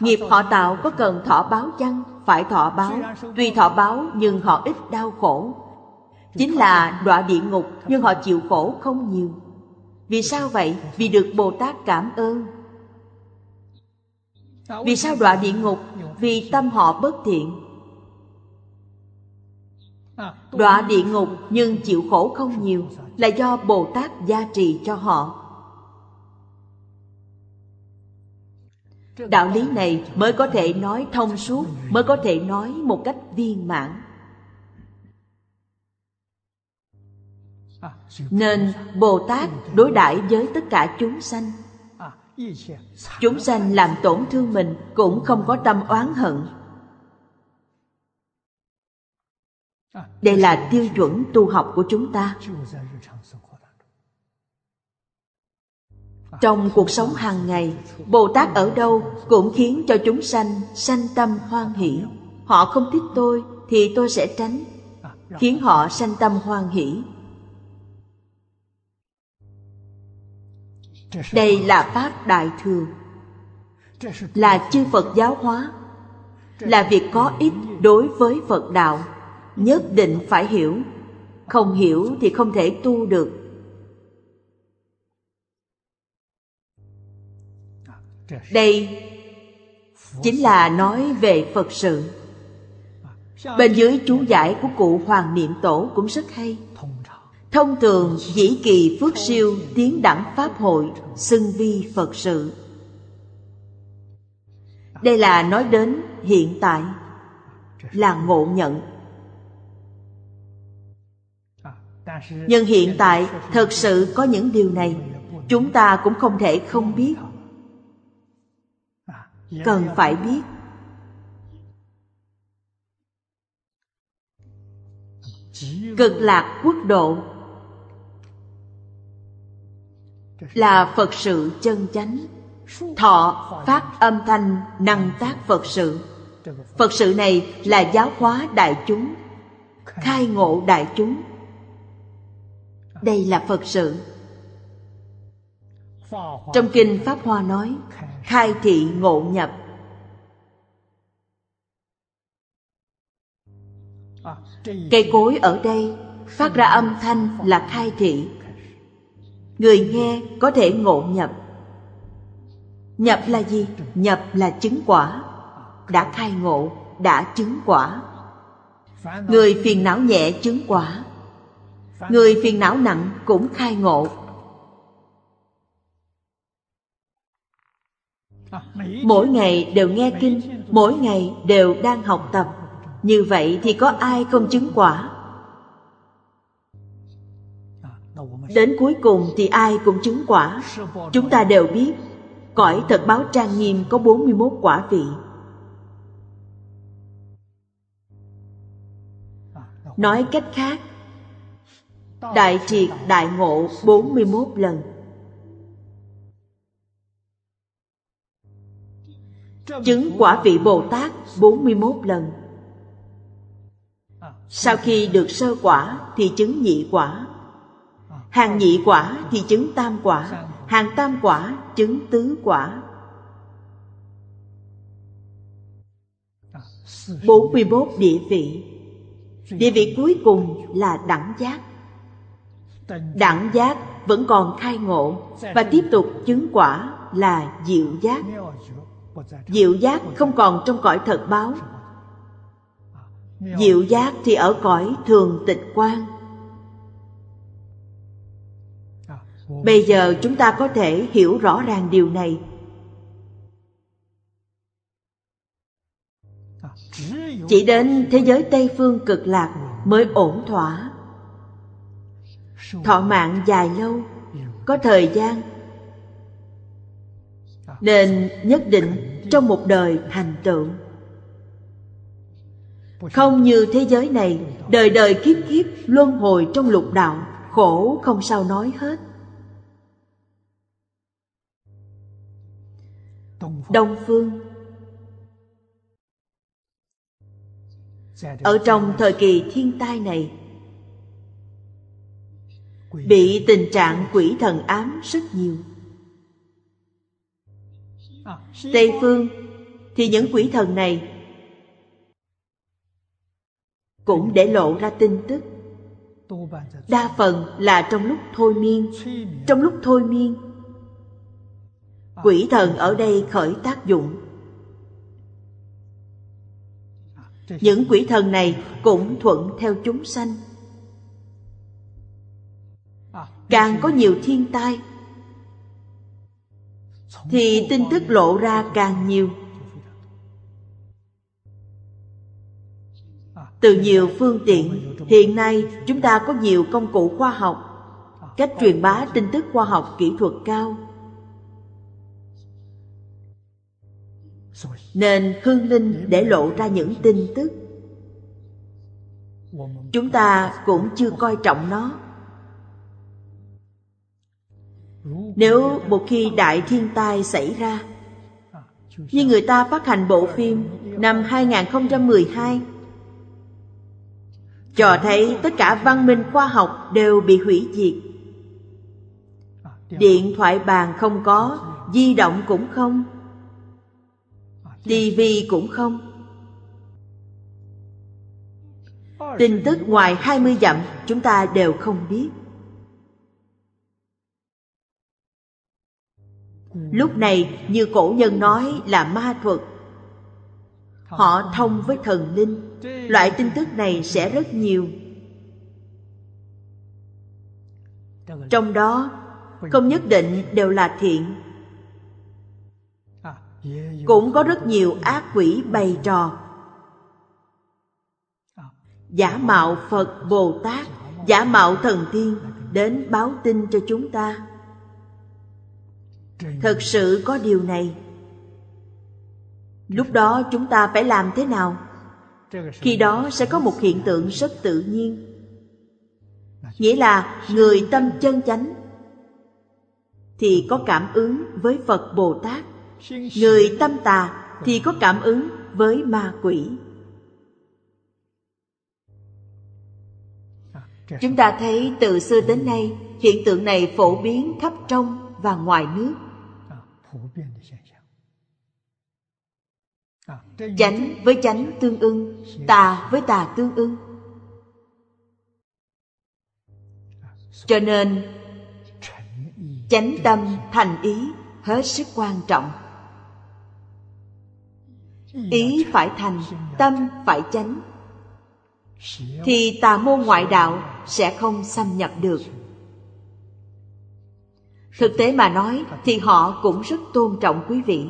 Nghiệp họ tạo có cần thọ báo chăng? Phải thọ báo. Tuy thọ báo nhưng họ ít đau khổ. Chính là đọa địa ngục, nhưng họ chịu khổ không nhiều. Vì sao vậy? Vì được Bồ Tát cảm ơn. Vì sao đọa địa ngục? Vì tâm họ bất thiện. Đọa địa ngục nhưng chịu khổ không nhiều, là do Bồ Tát gia trì cho họ. Đạo lý này mới có thể nói thông suốt, mới có thể nói một cách viên mãn. Nên Bồ Tát đối đãi với tất cả chúng sanh. Chúng sanh làm tổn thương mình cũng không có tâm oán hận. Đây là tiêu chuẩn tu học của chúng ta. Trong cuộc sống hàng ngày, Bồ Tát ở đâu cũng khiến cho chúng sanh sanh tâm hoan hỷ. Họ không thích tôi thì tôi sẽ tránh, khiến họ sanh tâm hoan hỷ. Đây là Pháp Đại Thừa, là chư Phật giáo hóa, là việc có ích đối với Phật Đạo. Nhất định phải hiểu, không hiểu thì không thể tu được. Đây chính là nói về Phật sự. Bên dưới chú giải của cụ Hoàng Niệm Tổ cũng rất hay. Thông thường dĩ kỳ phước siêu tiến đẳng pháp hội, xưng vi Phật sự. Đây là nói đến hiện tại, là ngộ nhận. Nhưng hiện tại thật sự có những điều này, chúng ta cũng không thể không biết, cần phải biết. Cực lạc quốc độ là Phật sự chân chánh. Thọ phát âm thanh năng tác Phật sự. Phật sự này là giáo hóa đại chúng, khai ngộ đại chúng. Đây là Phật sự. Trong Kinh Pháp Hoa nói, khai thị ngộ nhập. Cây cối ở đây phát ra âm thanh là khai thị. Người nghe có thể ngộ nhập. Nhập là gì? Nhập là chứng quả. Đã khai ngộ, đã chứng quả. Người phiền não nhẹ chứng quả, người phiền não nặng cũng khai ngộ. Mỗi ngày đều nghe kinh, mỗi ngày đều đang học tập. Như vậy thì có ai không chứng quả? Đến cuối cùng thì ai cũng chứng quả. Chúng ta đều biết cõi thật báo trang nghiêm có 41 quả vị. Nói cách khác, đại triệt đại ngộ 41 lần. Chứng quả vị Bồ Tát 41 lần. Sau khi được sơ quả thì chứng nhị quả. Hàng nhị quả thì chứng tam quả. Hàng tam quả chứng tứ quả. 41 địa vị. Địa vị cuối cùng là đẳng giác. Đẳng giác vẫn còn khai ngộ, và tiếp tục chứng quả là diệu giác. Diệu giác không còn trong cõi thật báo. Diệu giác thì ở cõi thường tịch quang. Bây giờ chúng ta có thể hiểu rõ ràng điều này. Chỉ đến thế giới Tây Phương Cực Lạc mới ổn thỏa. Thọ mạng dài lâu, có thời gian, nên nhất định trong một đời thành tựu. Không như thế giới này, đời đời kiếp kiếp luân hồi trong lục đạo, khổ không sao nói hết. Đông phương, ở trong thời kỳ thiên tai này, bị tình trạng quỷ thần ám rất nhiều. Tây phương thì những quỷ thần này cũng để lộ ra tin tức. Đa phần là trong lúc thôi miên. Trong lúc thôi miên, quỷ thần ở đây khởi tác dụng. Những quỷ thần này cũng thuận theo chúng sanh. Càng có nhiều thiên tai thì tin tức lộ ra càng nhiều. Từ nhiều phương tiện, hiện nay chúng ta có nhiều công cụ khoa học, cách truyền bá tin tức khoa học kỹ thuật cao. Nên hương linh để lộ ra những tin tức. Chúng ta cũng chưa coi trọng nó. Nếu một khi đại thiên tai xảy ra, như người ta phát hành bộ phim năm 2012, cho thấy tất cả văn minh khoa học đều bị hủy diệt. Điện thoại bàn không có, di động cũng không, tivi cũng không. Tin tức ngoài 20 dặm chúng ta đều không biết. Lúc này như cổ nhân nói là ma thuật. Họ thông với thần linh. Loại tin tức này sẽ rất nhiều. Trong đó không nhất định đều là thiện, cũng có rất nhiều ác quỷ bày trò, giả mạo Phật Bồ Tát, giả mạo thần tiên đến báo tin cho chúng ta. Thật sự có điều này. Lúc đó chúng ta phải làm thế nào? Khi đó sẽ có một hiện tượng rất tự nhiên, nghĩa là người tâm chân chánh thì có cảm ứng với Phật Bồ Tát, người tâm tà thì có cảm ứng với ma quỷ. Chúng ta thấy từ xưa đến nay, hiện tượng này phổ biến khắp trong và ngoài nước. Chánh với chánh tương ưng, tà với tà tương ưng. Cho nên chánh tâm thành ý hết sức quan trọng. Ý phải thành, tâm phải chánh, thì tà môn ngoại đạo sẽ không xâm nhập được. Thực tế mà nói thì họ cũng rất tôn trọng quý vị.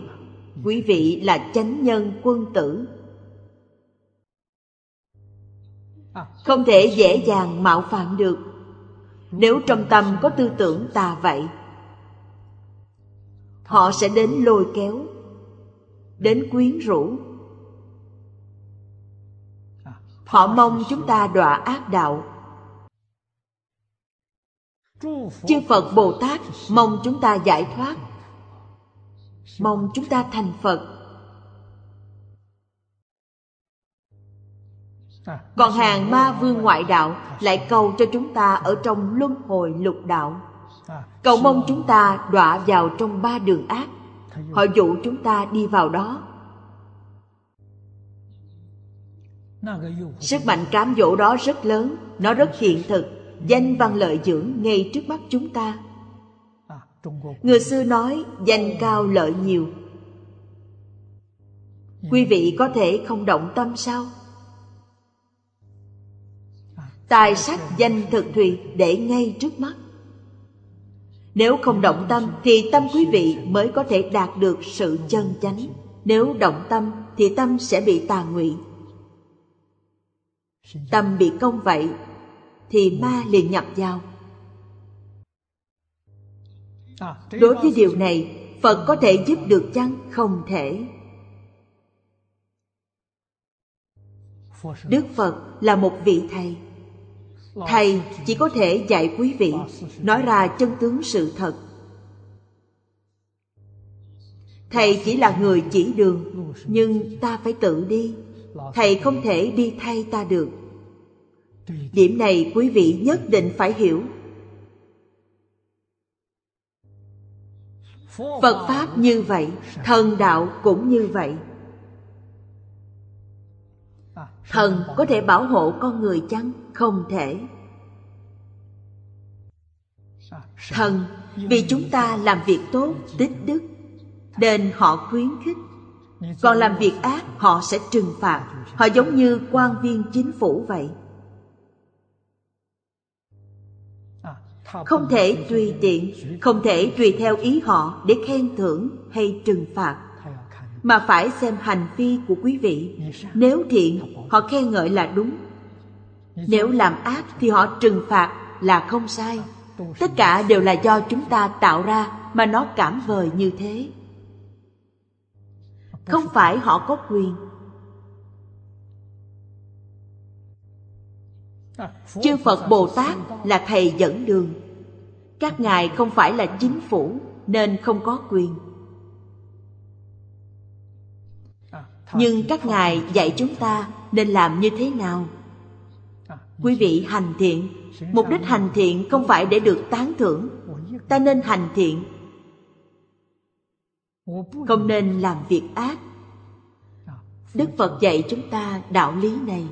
Quý vị là chánh nhân quân tử, không thể dễ dàng mạo phạm được. Nếu trong tâm có tư tưởng tà vậy, họ sẽ đến lôi kéo, đến quyến rũ. Họ mong chúng ta đọa ác đạo. Chư Phật Bồ Tát mong chúng ta giải thoát, mong chúng ta thành Phật. Còn hàng ma vương ngoại đạo lại cầu cho chúng ta ở trong luân hồi lục đạo, cầu mong chúng ta đọa vào trong ba đường ác. Họ dụ chúng ta đi vào đó. Sức mạnh cám dỗ đó rất lớn, nó rất hiện thực, danh văn lợi dưỡng ngay trước mắt chúng ta. Người xưa nói danh cao lợi nhiều. Quý vị có thể không động tâm sao? Tài sắc danh thực thùy để ngay trước mắt. Nếu không động tâm thì tâm quý vị mới có thể đạt được sự chân chánh. Nếu động tâm thì tâm sẽ bị tà ngụy. Tâm bị công vậy thì ma liền nhập vào. Đối với điều này, Phật có thể giúp được chăng? Không thể. Đức Phật là một vị thầy. Thầy chỉ có thể dạy quý vị, nói ra chân tướng sự thật. Thầy chỉ là người chỉ đường, nhưng ta phải tự đi. Thầy không thể đi thay ta được. Điểm này quý vị nhất định phải hiểu. Phật Pháp như vậy, thần đạo cũng như vậy. Thần có thể bảo hộ con người chăng? Không thể. Thần vì chúng ta làm việc tốt, tích đức, nên họ khuyến khích. Còn làm việc ác, họ sẽ trừng phạt. Họ giống như quan viên chính phủ vậy. Không thể tùy tiện, không thể tùy theo ý họ để khen thưởng hay trừng phạt, mà phải xem hành vi của quý vị. Nếu thiện, họ khen ngợi là đúng. Nếu làm ác thì họ trừng phạt là không sai. Tất cả đều là do chúng ta tạo ra mà nó cảm vời như thế. Không phải họ có quyền. Chư Phật Bồ Tát là thầy dẫn đường. Các ngài không phải là chính phủ nên không có quyền. Nhưng các ngài dạy chúng ta nên làm như thế nào. Quý vị hành thiện, mục đích hành thiện không phải để được tán thưởng. Ta nên hành thiện, không nên làm việc ác. Đức Phật dạy chúng ta đạo lý này.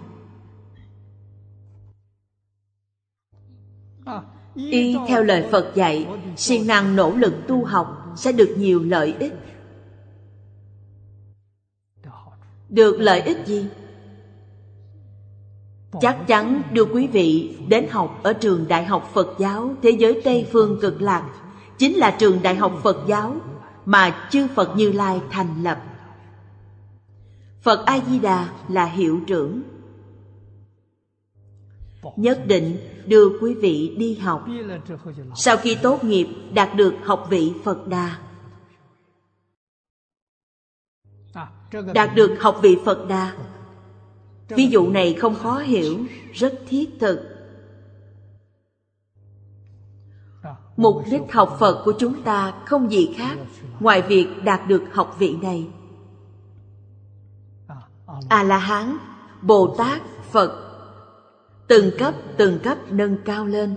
Y theo lời Phật dạy, siêng năng nỗ lực tu học sẽ được nhiều lợi ích. Được lợi ích gì? Chắc chắn đưa quý vị đến học ở trường Đại học Phật giáo thế giới Tây Phương Cực Lạc, chính là trường Đại học Phật giáo mà chư Phật Như Lai thành lập. Phật A Di Đà là hiệu trưởng. Nhất định đưa quý vị đi học. Sau khi tốt nghiệp đạt được học vị Phật Đà. Đạt được học vị Phật Đà. Ví dụ này không khó hiểu, rất thiết thực. Mục đích học Phật của chúng ta không gì khác ngoài việc đạt được học vị này. A-la-hán, Bồ-Tát, Phật, từng cấp nâng cao lên.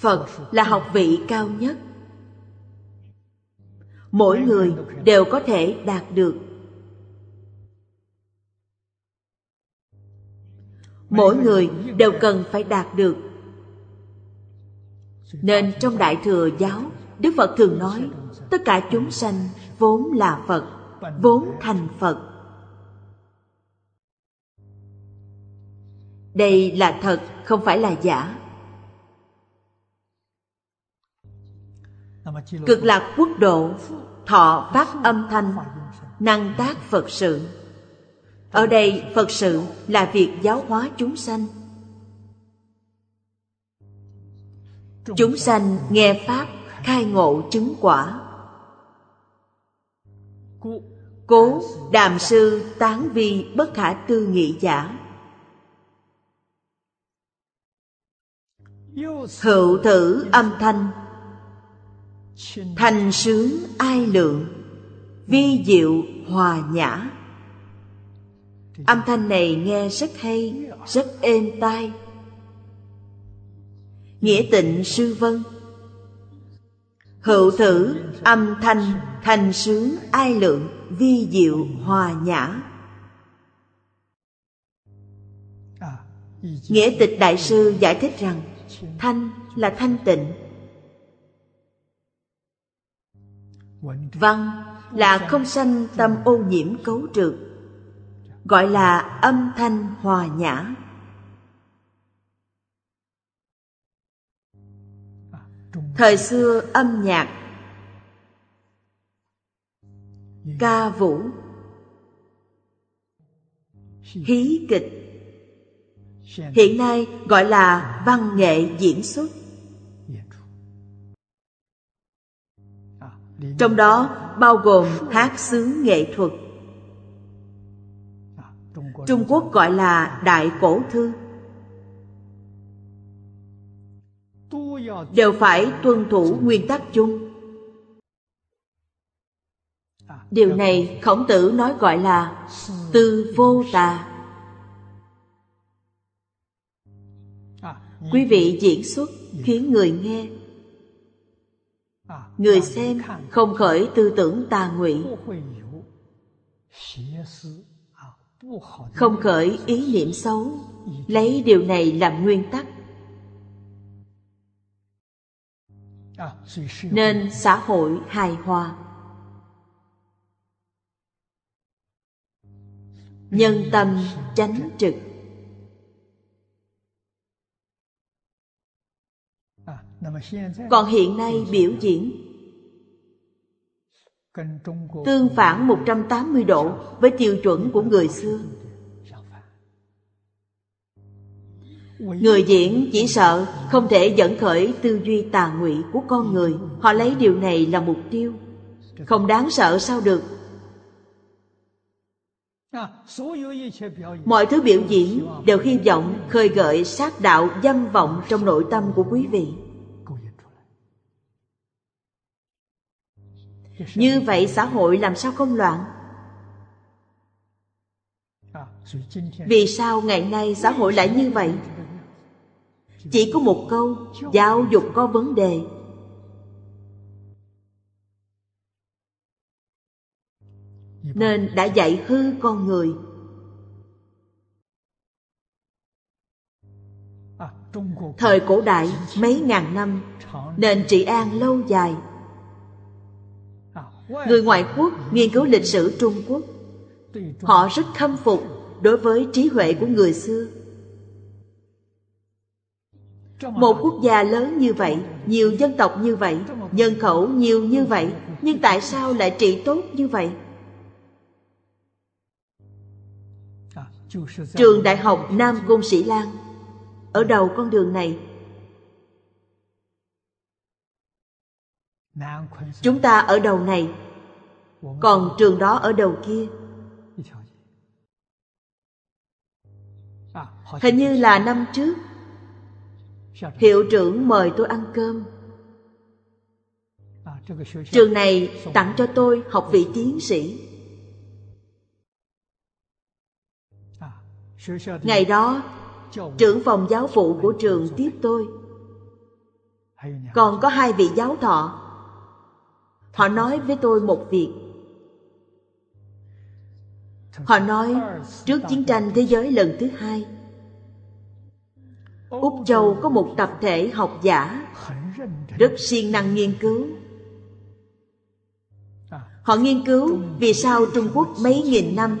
Phật là học vị cao nhất. Mỗi người đều có thể đạt được. Mỗi người đều cần phải đạt được. Nên trong Đại Thừa Giáo, Đức Phật thường nói, tất cả chúng sanh vốn là Phật, vốn thành Phật. Đây là thật, không phải là giả. Cực lạc quốc độ, thọ phát âm thanh, năng tác Phật sự. Ở đây Phật sự là việc giáo hóa chúng sanh. Chúng sanh nghe Pháp, khai ngộ chứng quả. Cố đàm sư tán vi bất khả tư nghị giả. Hữu thử âm thanh, thành sướng ai lượng, vi diệu hòa nhã. Âm thanh này nghe rất hay, rất êm tai. Nghĩa tịnh sư vân. Hữu thử âm thanh, thành sướng ai lượng, vi diệu hòa nhã. Nghĩa Tịch Đại Sư giải thích rằng thanh là thanh tịnh, văn là không sanh tâm ô nhiễm cấu trược, gọi là âm thanh hòa nhã. Thời xưa âm nhạc, ca vũ, hí kịch, hiện nay gọi là văn nghệ diễn xuất. Trong đó bao gồm hát sướng nghệ thuật. Trung Quốc gọi là đại cổ thư. Đều phải tuân thủ nguyên tắc chung. Điều này Khổng Tử nói gọi là tư vô tà. Quý vị diễn xuất khiến người nghe, người xem không khởi tư tưởng tà ngụy, không khởi ý niệm xấu, lấy điều này làm nguyên tắc. Nên xã hội hài hòa, nhân tâm chánh trực. Còn hiện nay biểu diễn tương phản 180 độ với tiêu chuẩn của người xưa. Người diễn chỉ sợ không thể dẫn khởi tư duy tà ngụy của con người. Họ lấy điều này là mục tiêu. Không đáng sợ sao được. Mọi thứ biểu diễn đều hy vọng khơi gợi sát đạo dâm vọng trong nội tâm của quý vị. Như vậy xã hội làm sao không loạn? Vì sao ngày nay xã hội lại như vậy? Chỉ có một câu, giáo dục có vấn đề. Nên đã dạy hư con người. Thời cổ đại mấy ngàn năm, nền trị an lâu dài. Người ngoại quốc nghiên cứu lịch sử Trung Quốc, họ rất khâm phục đối với trí huệ của người xưa. Một quốc gia lớn như vậy, nhiều dân tộc như vậy, nhân khẩu nhiều như vậy, nhưng tại sao lại trị tốt như vậy? Trường Đại học Nam Côn Sĩ Lan ở đầu con đường này. Chúng ta ở đầu này, còn trường đó ở đầu kia. Hình như là năm trước, hiệu trưởng mời tôi ăn cơm. Trường này tặng cho tôi học vị tiến sĩ. Ngày đó, trưởng phòng giáo vụ của trường tiếp tôi. Còn có hai vị giáo thọ. Họ nói với tôi một việc. Họ nói trước chiến tranh thế giới lần thứ hai, Úc Châu có một tập thể học giả rất siêng năng nghiên cứu. Họ nghiên cứu vì sao Trung Quốc mấy nghìn năm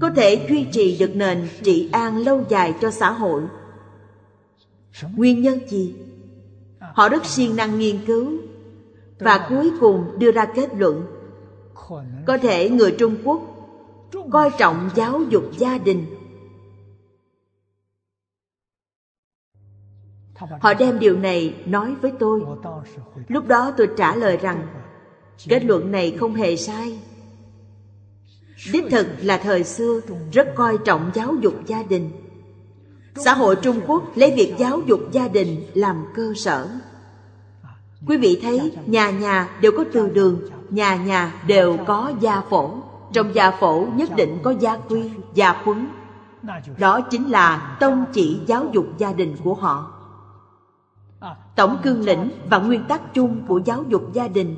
có thể duy trì được nền trị an lâu dài cho xã hội. Nguyên nhân gì? Họ rất siêng năng nghiên cứu và cuối cùng đưa ra kết luận có thể người Trung Quốc coi trọng giáo dục gia đình. Họ đem điều này nói với tôi. Lúc đó tôi trả lời rằng kết luận này không hề sai. Đích thực là thời xưa rất coi trọng giáo dục gia đình. Xã hội Trung Quốc lấy việc giáo dục gia đình làm cơ sở. Quý vị thấy nhà nhà đều có từ đường, nhà nhà đều có gia phổ. Trong gia phổ nhất định có gia quy, gia huấn. Đó chính là tông chỉ giáo dục gia đình của họ. Tổng cương lĩnh và nguyên tắc chung của giáo dục gia đình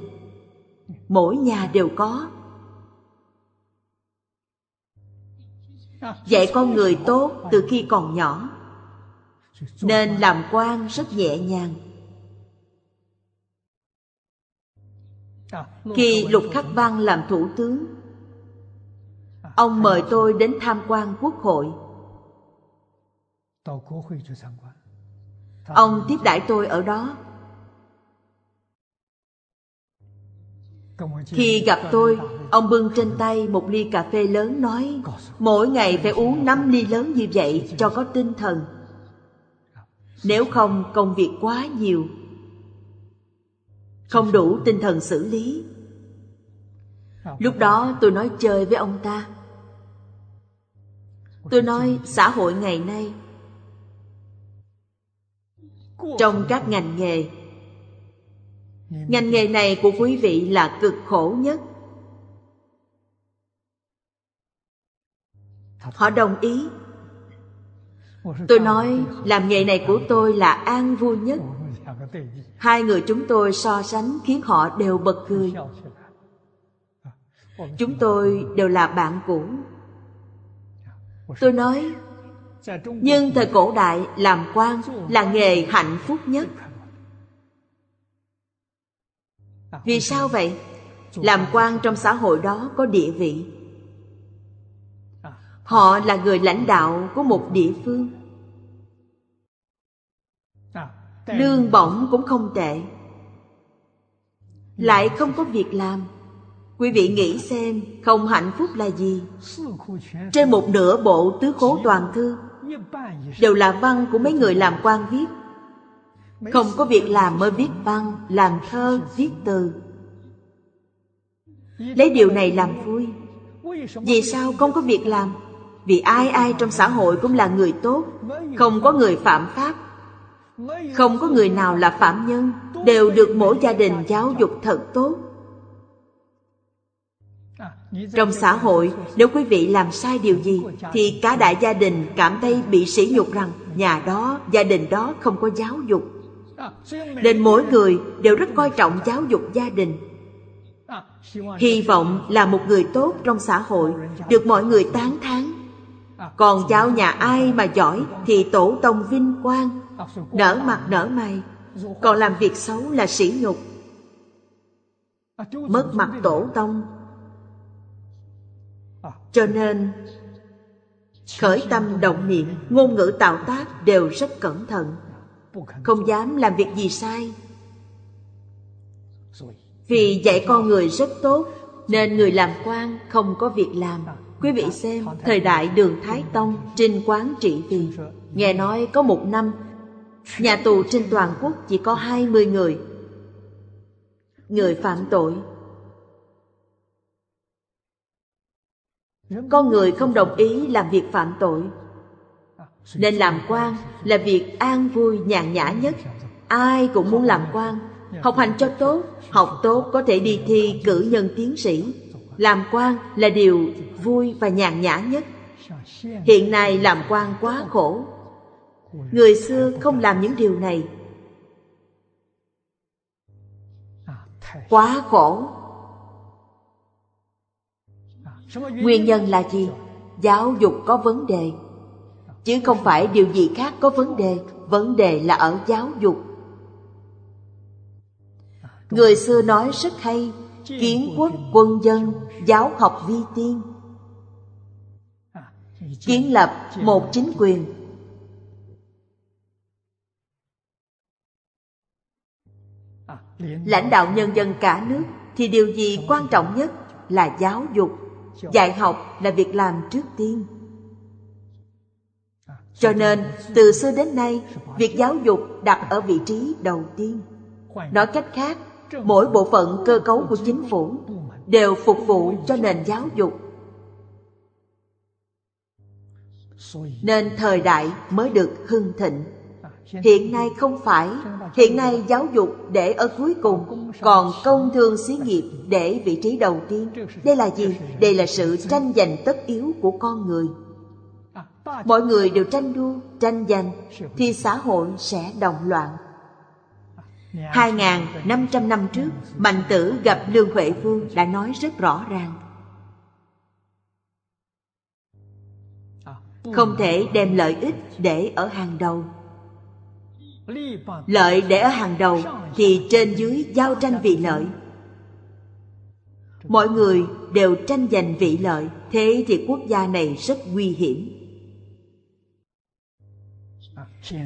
mỗi nhà đều có. Dạy con người tốt từ khi còn nhỏ, nên làm quan rất nhẹ nhàng. Khi Lục Khắc Văn làm thủ tướng, ông mời tôi đến tham quan quốc hội. Ông tiếp đãi tôi ở đó. Khi gặp tôi, ông bưng trên tay một ly cà phê lớn nói: mỗi ngày phải uống 5 ly lớn như vậy cho có tinh thần. Nếu không công việc quá nhiều, không đủ tinh thần xử lý. Lúc đó tôi nói chơi với ông ta. Tôi nói xã hội ngày nay, trong các ngành nghề này của quý vị là cực khổ nhất. Họ đồng ý. Tôi nói làm nghề này của tôi là an vui nhất. Hai người chúng tôi so sánh khiến họ đều bật cười. Chúng tôi đều là bạn cũ. Tôi nói nhưng thời cổ đại làm quan là nghề hạnh phúc nhất. Vì sao vậy? Làm quan trong xã hội đó có địa vị. Họ là người lãnh đạo của một địa phương. Lương bổng cũng không tệ. Lại không có việc làm. Quý vị nghĩ xem, không hạnh phúc là gì? Trên một nửa bộ tứ khố toàn thư đều là văn của mấy người làm quan viết. Không có việc làm mới viết văn, làm thơ, viết từ. Lấy điều này làm vui. Vì sao không có việc làm? Vì ai ai trong xã hội cũng là người tốt. Không có người phạm pháp. Không có người nào là phạm nhân. Đều được mỗi gia đình giáo dục thật tốt. Trong xã hội, nếu quý vị làm sai điều gì thì cả đại gia đình cảm thấy bị sỉ nhục rằng nhà đó, gia đình đó không có giáo dục. Nên mỗi người đều rất coi trọng giáo dục gia đình. Hy vọng là một người tốt trong xã hội, được mọi người tán thán. Còn giáo nhà ai mà giỏi thì tổ tông vinh quang, nở mặt nở mày. Còn làm việc xấu là sỉ nhục, mất mặt tổ tông. Cho nên khởi tâm động niệm, ngôn ngữ tạo tác đều rất cẩn thận, không dám làm việc gì sai. Vì dạy con người rất tốt nên người làm quan không có việc làm. Quý vị xem thời đại Đường Thái Tông, Trinh Quán Trị vì nghe nói có một năm nhà tù trên toàn quốc chỉ có 20 người. Người phạm tội, con người không đồng ý làm việc phạm tội, nên làm quan là việc an vui nhàn nhã nhất. Ai cũng muốn làm quan. Học hành cho tốt, học tốt có thể đi thi cử nhân tiến sĩ. Làm quan là điều vui và nhàn nhã nhất. Hiện nay làm quan quá khổ. Người xưa không làm những điều này. Quá khổ. Nguyên nhân là gì? Giáo dục có vấn đề. chứ không phải điều gì khác có vấn đề. Vấn đề là ở giáo dục. Người xưa nói rất hay: kiến quốc quân dân, giáo học vi tiên. Kiến lập một chính quyền, lãnh đạo nhân dân cả nước, thì điều gì quan trọng nhất là giáo dục. Dạy học là việc làm trước tiên. Cho nên từ xưa đến nay, việc giáo dục đặt ở vị trí đầu tiên. Nói cách khác, mỗi bộ phận cơ cấu của chính phủ đều phục vụ cho nền giáo dục, nên thời đại mới được hưng thịnh. Hiện nay giáo dục để ở cuối cùng, còn công thương xí nghiệp để vị trí đầu tiên. Đây là gì? Đây là sự tranh giành tất yếu của con người. Mọi người đều tranh đua, tranh giành thì xã hội sẽ động loạn. 2.500 năm trước, Mạnh Tử gặp Lương Huệ Vương đã nói rất rõ ràng: không thể đem lợi ích để ở hàng đầu. Lợi để ở hàng đầu thì trên dưới giao tranh vị lợi. Mọi người đều tranh giành vị lợi, thế thì quốc gia này rất nguy hiểm.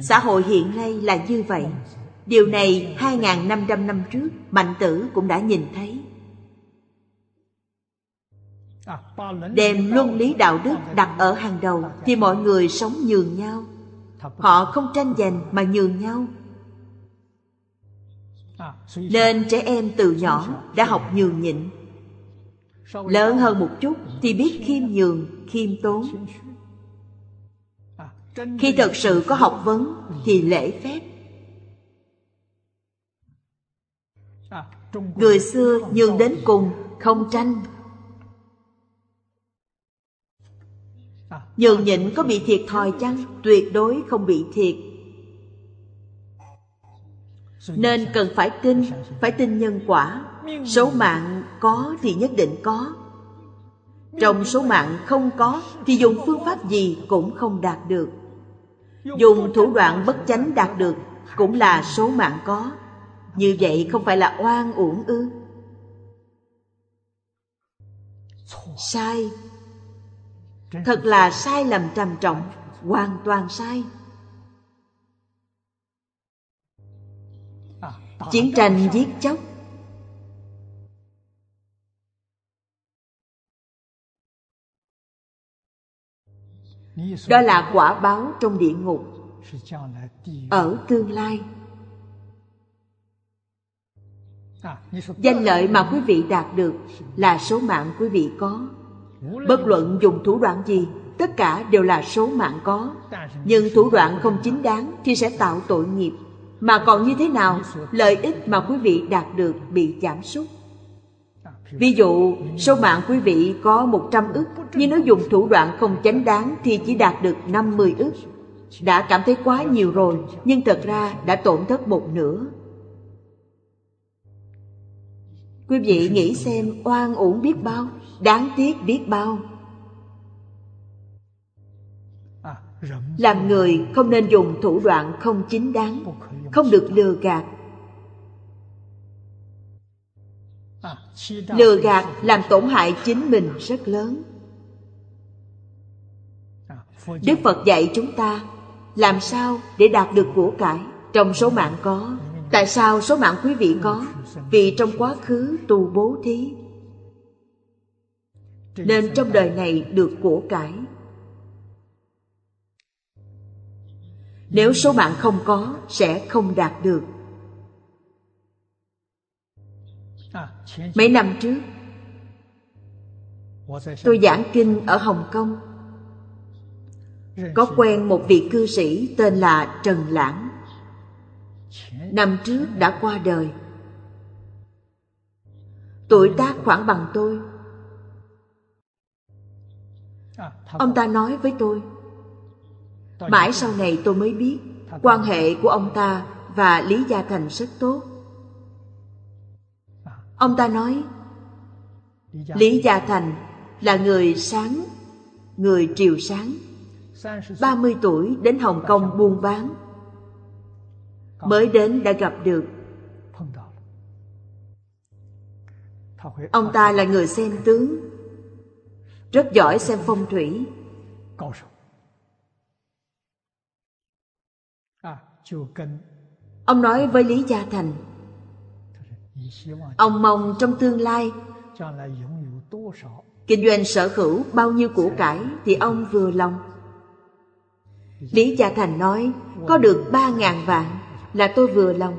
Xã hội hiện nay là như vậy. Điều này 2.500 năm trước Mạnh Tử cũng đã nhìn thấy. Đem luân lý đạo đức đặt ở hàng đầu thì mọi người sống nhường nhau. Họ không tranh giành mà nhường nhau. Nên trẻ em từ nhỏ đã học nhường nhịn. Lớn hơn một chút thì biết khiêm nhường, khiêm tốn. Khi thật sự có học vấn thì lễ phép. Người xưa nhường đến cùng, không tranh. Nhường nhịn có bị thiệt thòi chăng? Tuyệt đối không bị thiệt. Nên cần phải tin nhân quả. Số mạng có thì nhất định có. Trong số mạng không có thì dùng phương pháp gì cũng không đạt được. Dùng thủ đoạn bất chánh đạt được cũng là số mạng có. Như vậy không phải là oan uổng ư? Sai. Thật là sai lầm trầm trọng, hoàn toàn sai. Chiến tranh giết chóc, đó là quả báo trong địa ngục. Ở tương lai, danh lợi mà quý vị đạt được là số mạng quý vị có. Bất luận dùng thủ đoạn gì, tất cả đều là số mạng có. Nhưng thủ đoạn không chính đáng thì sẽ tạo tội nghiệp. Mà còn như thế nào, lợi ích mà quý vị đạt được bị giảm sút. Ví dụ, số mạng quý vị có 100 ức, nhưng nếu dùng thủ đoạn không chính đáng thì chỉ đạt được 50 ức. Đã cảm thấy quá nhiều rồi, nhưng thật ra đã tổn thất một nửa. Quý vị nghĩ xem, oan uổng biết bao, đáng tiếc biết bao. Làm người không nên dùng thủ đoạn không chính đáng, không được lừa gạt. Lừa gạt làm tổn hại chính mình rất lớn. Đức Phật dạy chúng ta làm sao để đạt được của cải. Trong số mạng có. Tại sao số mạng quý vị có? Vì trong quá khứ tu bố thí, nên trong đời này được của cải. Nếu số mạng không có, sẽ không đạt được. Mấy năm trước, tôi giảng kinh ở Hồng Kông, có quen một vị cư sĩ tên là Trần Lãng. Năm trước đã qua đời. Tuổi tác khoảng bằng tôi. Ông ta nói với tôi, mãi sau này tôi mới biết, quan hệ của ông ta và Lý Gia Thành rất tốt. Ông ta nói, Lý Gia Thành là người sáng, người triều sáng, 30 tuổi đến Hồng Kông buôn bán. Mới đến đã gặp được. Ông ta là người xem tướng, rất giỏi xem phong thủy. Ông nói với Lý Gia Thành, ông mong trong tương lai kinh doanh sở hữu bao nhiêu của cải thì ông vừa lòng. Lý Gia Thành nói, có được 3.000 vạn là tôi vừa lòng.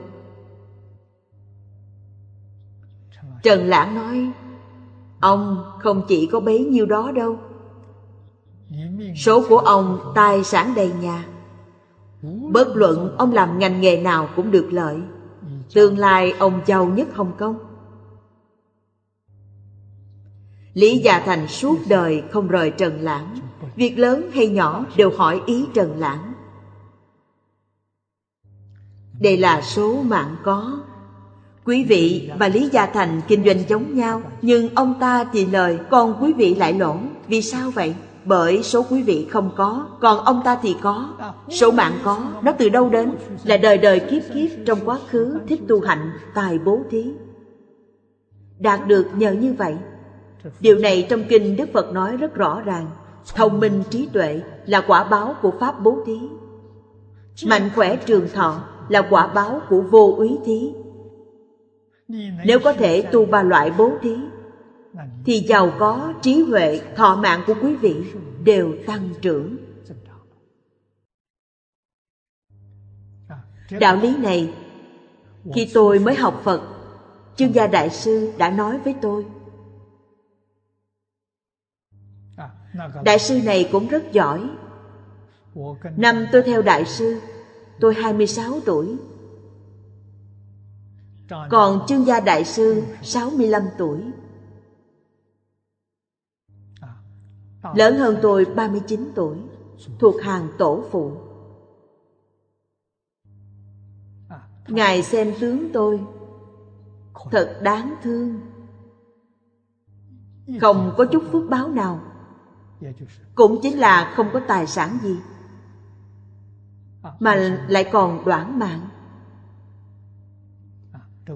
Trần Lãng nói, ông không chỉ có bấy nhiêu đó đâu. Số của ông tài sản đầy nhà. Bất luận ông làm ngành nghề nào cũng được lợi. Tương lai ông giàu nhất Hồng Kông. Lý Gia Thành suốt đời không rời Trần Lãng. Việc lớn hay nhỏ đều hỏi ý Trần Lãng. Đây là số mạng có. Quý vị và Lý Gia Thành kinh doanh giống nhau, nhưng ông ta thì lời, còn quý vị lại lỗ. Vì sao vậy? Bởi số quý vị không có, còn ông ta thì có. Số mạng có, nó từ đâu đến? Là đời đời kiếp kiếp trong quá khứ thích tu hạnh, tài bố thí, đạt được nhờ như vậy. Điều này trong kinh Đức Phật nói rất rõ ràng. Thông minh trí tuệ là quả báo của pháp bố thí. Mạnh khỏe trường thọ là quả báo của vô úy thí. Nếu có thể tu 3 loại bố thí thì giàu có, trí huệ, thọ mạng của quý vị đều tăng trưởng. Đạo lý này khi tôi mới học Phật, Chương Gia Đại Sư đã nói với tôi. Đại sư này cũng rất giỏi. Năm tôi theo đại sư, tôi 26 tuổi. Còn Chương Gia Đại Sư 65 tuổi. Lớn hơn tôi 39 tuổi, thuộc hàng tổ phụ. Ngài xem tướng tôi, thật đáng thương. Không có chút phước báo nào, cũng chính là không có tài sản gì, mà lại còn đoản mạng.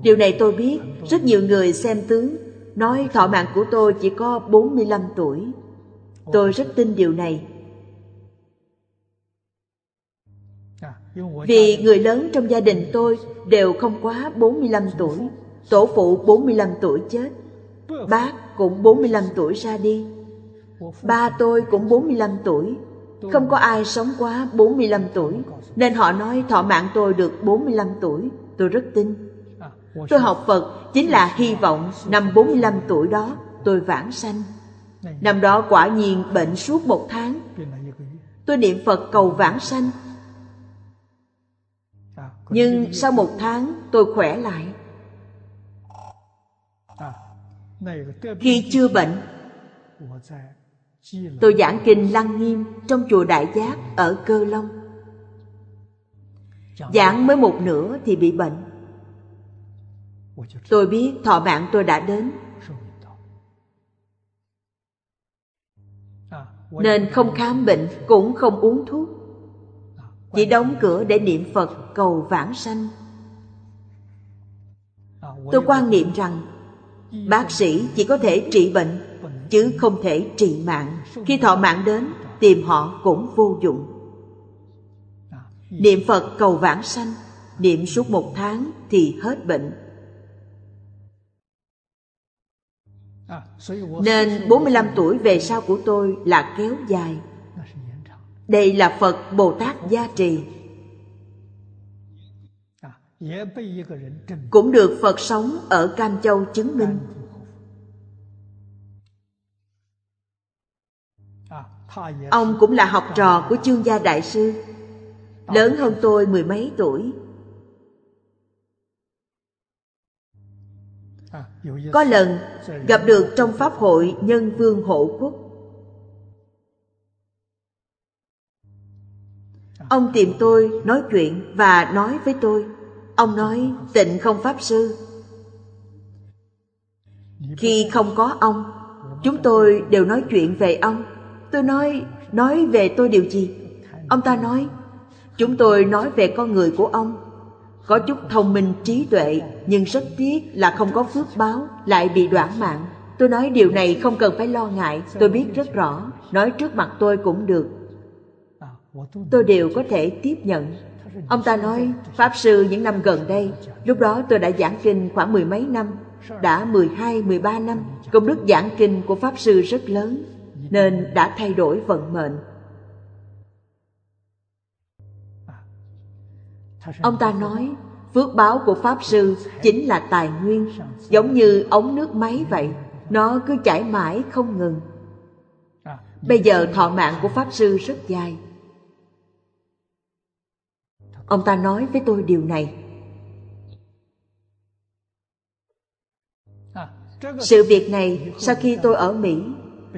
Điều này tôi biết, rất nhiều người xem tướng nói thọ mạng của tôi chỉ có 45 tuổi. Tôi rất tin điều này. Vì người lớn trong gia đình tôi đều không quá 45 tuổi. Tổ phụ 45 tuổi chết, bác cũng 45 tuổi ra đi, ba tôi cũng 45 tuổi. Không có ai sống quá 45 tuổi, nên họ nói thọ mạng tôi được 45 tuổi. Tôi rất tin. Tôi học Phật chính là hy vọng năm 45 tuổi đó tôi vãng sanh. Năm đó quả nhiên bệnh suốt 1 tháng. Tôi niệm Phật cầu vãng sanh, nhưng sau 1 tháng tôi khỏe lại. Khi chưa bệnh, tôi giảng kinh Lăng Nghiêm trong chùa Đại Giác ở Cơ Long. Giảng mới 1/2 thì bị bệnh. Tôi biết thọ mạng tôi đã đến, nên không khám bệnh cũng không uống thuốc, chỉ đóng cửa để niệm Phật cầu vãng sanh. Tôi quan niệm rằng bác sĩ chỉ có thể trị bệnh, chứ không thể trị mạng. Khi thọ mạng đến, tìm họ cũng vô dụng. Niệm Phật cầu vãng sanh, niệm suốt 1 tháng thì hết bệnh. Nên 45 tuổi về sau của tôi là kéo dài. Đây là Phật Bồ Tát gia trì. Cũng được Phật sống ở Cam Châu chứng minh. Ông cũng là học trò của Chương Gia Đại Sư, lớn hơn tôi 10 mấy tuổi. Có lần gặp được trong Pháp hội Nhân Vương Hộ Quốc. Ông tìm tôi nói chuyện và nói với tôi. Ông nói, Tịnh Không Pháp Sư, khi không có ông, chúng tôi đều nói chuyện về ông. Tôi nói, Nói về tôi điều gì? Ông ta nói, chúng tôi nói về con người của ông. Có chút thông minh trí tuệ, nhưng rất tiếc là không có phước báo, lại bị đoản mạng. Tôi nói điều này không cần phải lo ngại, tôi biết rất rõ. Nói trước mặt tôi cũng được, tôi đều có thể tiếp nhận. Ông ta nói, Pháp Sư những năm gần đây, lúc đó tôi đã giảng kinh khoảng 10 mấy năm, đã 12, 13 năm. Công đức giảng kinh của Pháp Sư rất lớn, nên đã thay đổi vận mệnh. Ông ta nói, phước báo của Pháp Sư chính là tài nguyên, giống như ống nước máy vậy, nó cứ chảy mãi không ngừng. Bây giờ thọ mạng của Pháp Sư rất dài. Ông ta nói với tôi điều này. Sự việc này sau khi tôi ở Mỹ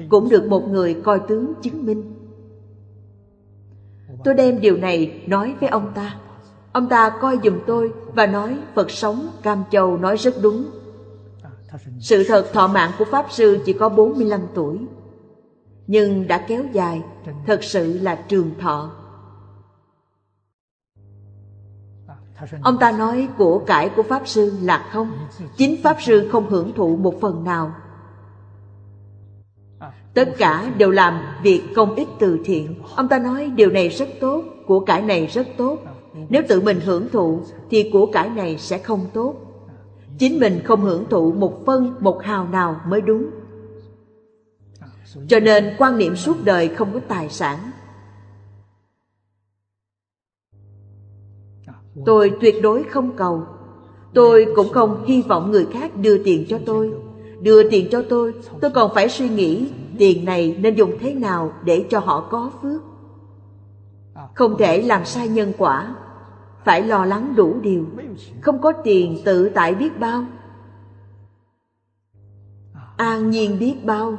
cũng được một người coi tướng chứng minh. Tôi đem điều này nói với ông ta. Ông ta coi giùm tôi và nói Phật sống Cam Châu nói rất đúng. Sự thật thọ mạng của Pháp Sư chỉ có 45 tuổi, nhưng đã kéo dài, thật sự là trường thọ. Ông ta nói của cải của Pháp Sư là không, chính Pháp Sư không hưởng thụ một phần nào. Tất cả đều làm việc công ích từ thiện. Ông ta nói điều này rất tốt, của cải này rất tốt. Nếu tự mình hưởng thụ thì của cải này sẽ không tốt. Chính mình không hưởng thụ một phân, một hào nào mới đúng. Cho nên quan niệm suốt đời không có tài sản. Tôi tuyệt đối không cầu. Tôi cũng không hy vọng người khác đưa tiền cho tôi. Đưa tiền cho tôi còn phải suy nghĩ tiền này nên dùng thế nào để cho họ có phước. Không thể làm sai nhân quả, phải lo lắng đủ điều. Không có tiền tự tại biết bao, an nhiên biết bao,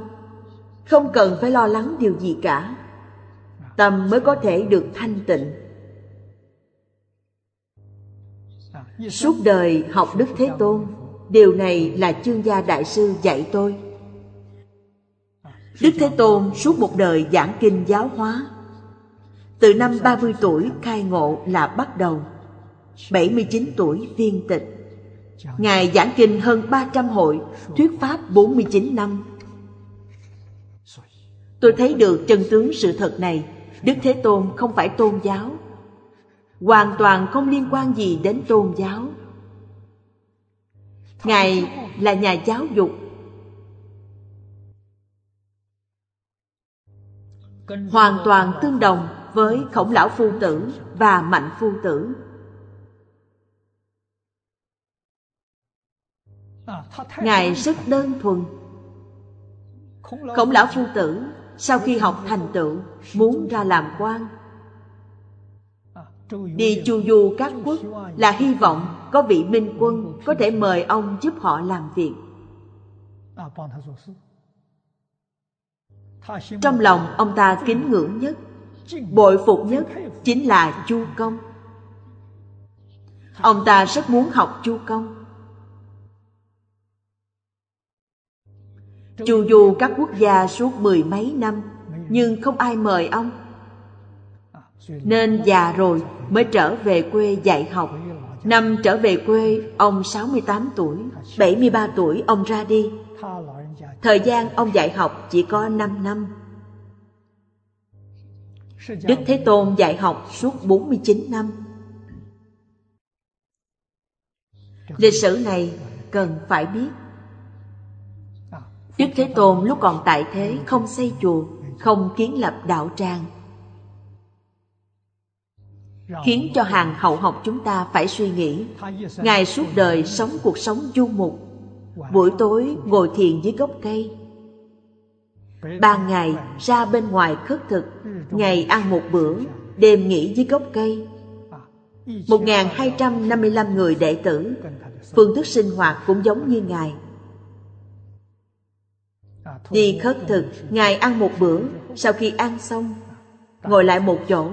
không cần phải lo lắng điều gì cả. Tâm mới có thể được thanh tịnh. Suốt đời học Đức Thế Tôn, điều này là Chương Gia Đại Sư dạy tôi. Đức Thế Tôn suốt một đời giảng kinh giáo hóa. Từ năm 30 tuổi khai ngộ là bắt đầu, 79 tuổi viên tịch. Ngài giảng kinh hơn 300 hội, thuyết pháp 49 năm. Tôi thấy được chân tướng sự thật này. Đức Thế Tôn không phải tôn giáo, hoàn toàn không liên quan gì đến tôn giáo. Ngài là nhà giáo dục, hoàn toàn tương đồng với Khổng lão phu tử và Mạnh phu tử. Ngài rất đơn thuần. Khổng lão phu tử sau khi học thành tựu muốn ra làm quan, đi chu du các quốc, là hy vọng có vị minh quân có thể mời ông giúp họ làm việc. Trong lòng ông ta kính ngưỡng nhất, bội phục nhất chính là Chu Công. Ông ta rất muốn học Chu Công, chu du các quốc gia suốt 10 mấy năm, nhưng không ai mời ông, nên già rồi mới trở về quê dạy học. Năm trở về quê, ông 68 tuổi, 73 tuổi ông ra đi. Thời gian ông dạy học chỉ có 5 năm. Đức Thế Tôn dạy học suốt 49 năm. Lịch sử này cần phải biết. Đức Thế Tôn lúc còn tại thế không xây chùa, không kiến lập đạo tràng, khiến cho hàng hậu học chúng ta phải suy nghĩ. Ngài suốt đời sống cuộc sống du mục, buổi tối ngồi thiền dưới gốc cây, ban ngày ra bên ngoài khất thực, ngày ăn một bữa, đêm nghỉ dưới gốc cây. 1255 người đệ tử, phương thức sinh hoạt cũng giống như Ngài. Đi khất thực, Ngài ăn một bữa, sau khi ăn xong ngồi lại một chỗ.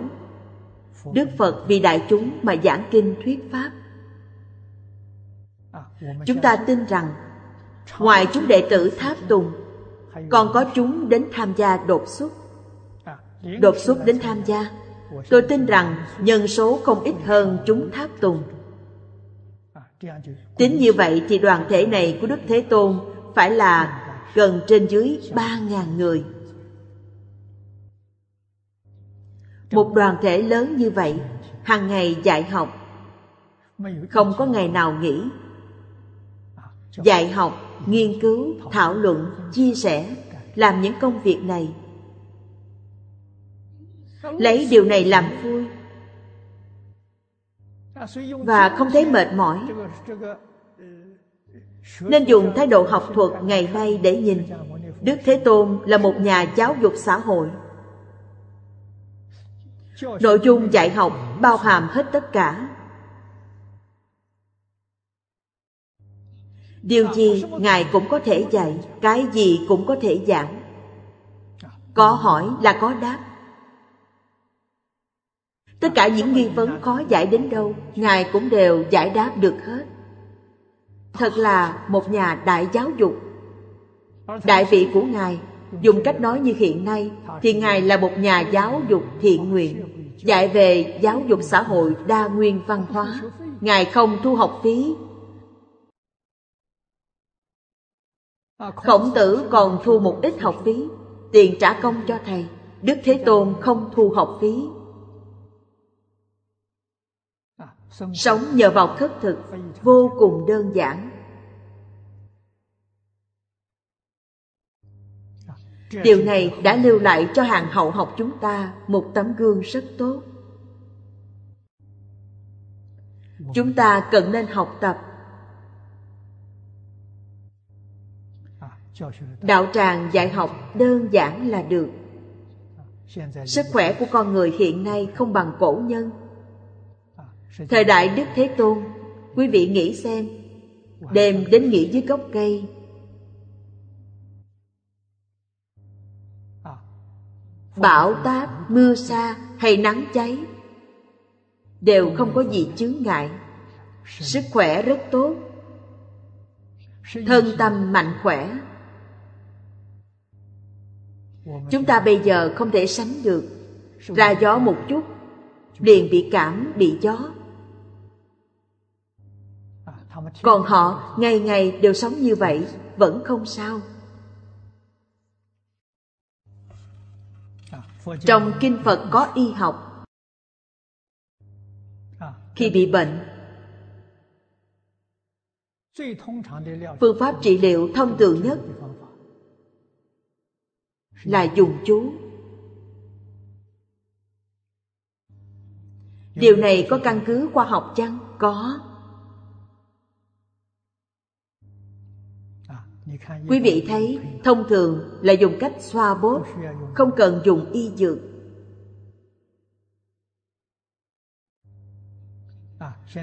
Đức Phật vì đại chúng mà giảng kinh thuyết pháp. Chúng ta tin rằng ngoài chúng đệ tử tháp tùng, còn có chúng đến tham gia đột xuất. đột xuất đến tham gia, tôi tin rằng nhân số không ít hơn chúng tháp tùng. Tính như vậy thì đoàn thể này của Đức Thế Tôn phải là gần trên dưới 3.000 người. Một đoàn thể lớn như vậy, hàng ngày dạy học, không có ngày nào nghỉ. Dạy học, nghiên cứu, thảo luận, chia sẻ, làm những công việc này, lấy điều này làm vui và không thấy mệt mỏi. Nên dùng thái độ học thuật ngày nay để nhìn. Đức Thế Tôn là một nhà giáo dục xã hội. Nội dung dạy học bao hàm hết tất cả. Điều gì Ngài cũng có thể dạy, cái gì cũng có thể giảng. Có hỏi là có đáp. Tất cả những nghi vấn khó giải đến đâu, Ngài cũng đều giải đáp được hết. Thật là một nhà đại giáo dục. Đại vị của Ngài, dùng cách nói như hiện nay, thì Ngài là một nhà giáo dục thiện nguyện, dạy về giáo dục xã hội đa nguyên văn hóa. Ngài không thu học phí. Khổng Tử còn thu một ít học phí, tiền trả công cho thầy. Đức Thế Tôn không thu học phí. Sống nhờ vào khất thực, vô cùng đơn giản. Điều này đã lưu lại cho hàng hậu học chúng ta một tấm gương rất tốt. Chúng ta cần nên học tập. Đạo tràng dạy học đơn giản là được. Sức khỏe của con người hiện nay không bằng cổ nhân. Thời đại Đức Thế Tôn, quý vị nghĩ xem, đêm đến nghỉ dưới gốc cây. Bão táp, mưa sa hay nắng cháy đều không có gì chướng ngại. Sức khỏe rất tốt, thân tâm mạnh khỏe. Chúng ta bây giờ không thể sánh được. Ra gió một chút liền bị cảm, bị gió. Còn họ ngày ngày đều sống như vậy, vẫn không sao. Trong kinh Phật có y học. Khi bị bệnh, phương pháp trị liệu thông thường nhất là dùng chú. Điều này có căn cứ khoa học chăng? Có. Quý vị thấy, thông thường là dùng cách xoa bóp, không cần dùng y dược.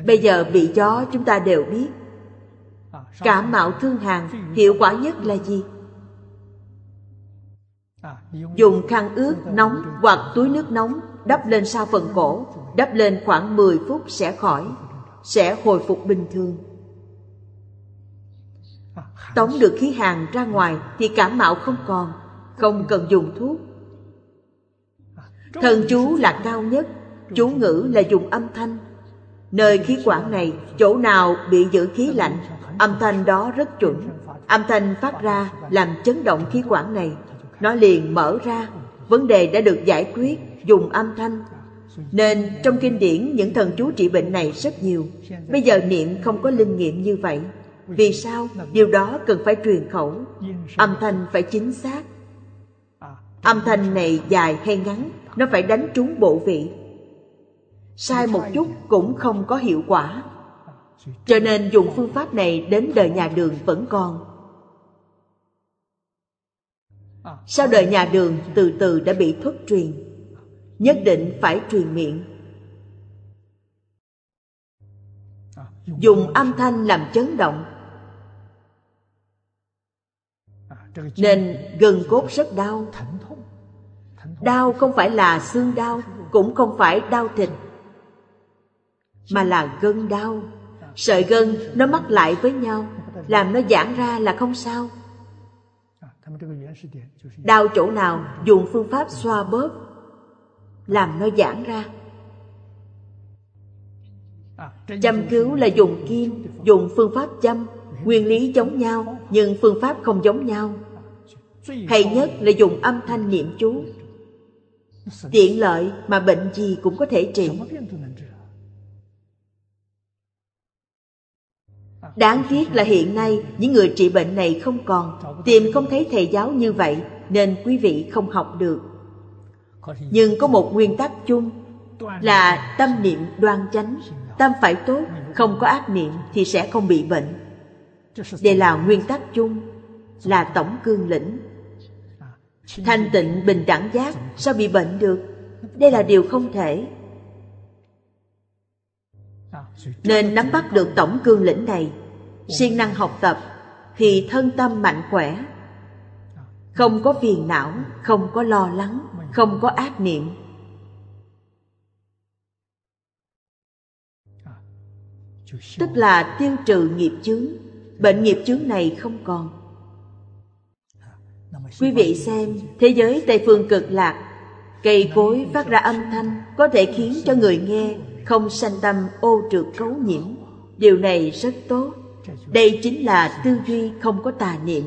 Bây giờ bị gió chúng ta đều biết. Cảm mạo thương hàn, hiệu quả nhất là gì? Dùng khăn ướt nóng hoặc túi nước nóng đắp lên sau phần cổ, đắp lên khoảng 10 phút sẽ khỏi, sẽ hồi phục bình thường. Tống được khí hàn ra ngoài thì cảm mạo không còn, không cần dùng thuốc. Thần chú là cao nhất, chú ngữ là dùng âm thanh. Nơi khí quản này, chỗ nào bị giữ khí lạnh, âm thanh đó rất chuẩn. Âm thanh phát ra làm chấn động khí quản này, nó liền mở ra, vấn đề đã được giải quyết. Dùng âm thanh. Nên trong kinh điển những thần chú trị bệnh này rất nhiều. Bây giờ niệm không có linh nghiệm như vậy. Vì sao? Điều đó cần phải truyền khẩu. Âm thanh phải chính xác. Âm thanh này dài hay ngắn, nó phải đánh trúng bộ vị. Sai một chút cũng không có hiệu quả. Cho nên dùng phương pháp này đến đời nhà Đường vẫn còn. Sau đời nhà Đường từ từ đã bị thất truyền. Nhất định phải truyền miệng. Dùng âm thanh làm chấn động. Nên gân cốt rất đau. Đau không phải là xương đau, cũng không phải đau thịt, mà là gân đau. Sợi gân nó mắc lại với nhau, làm nó giãn ra là không sao. Đau chỗ nào dùng phương pháp xoa bóp, làm nó giãn ra. Châm cứu là dùng kim, dùng phương pháp châm, nguyên lý giống nhau nhưng phương pháp không giống nhau. Hay nhất là dùng âm thanh niệm chú, tiện lợi mà bệnh gì cũng có thể trị. Đáng tiếc là hiện nay những người trị bệnh này không còn, tìm không thấy thầy giáo như vậy nên quý vị không học được. Nhưng có một nguyên tắc chung là tâm niệm đoan chánh, tâm phải tốt, không có ác niệm thì sẽ không bị bệnh. Đây là nguyên tắc chung, là tổng cương lĩnh. Thanh tịnh bình đẳng giác sao bị bệnh được? Đây là điều không thể. Nên nắm bắt được tổng cương lĩnh này, siêng năng học tập thì thân tâm mạnh khỏe, không có phiền não, không có lo lắng, không có ác niệm. Tức là tiêu trừ nghiệp chướng, bệnh nghiệp chướng này không còn. Quý vị xem, thế giới Tây Phương Cực Lạc, cây cối phát ra âm thanh có thể khiến cho người nghe không sanh tâm ô trượt cấu nhiễm. Điều này rất tốt. Đây chính là tư duy không có tà niệm.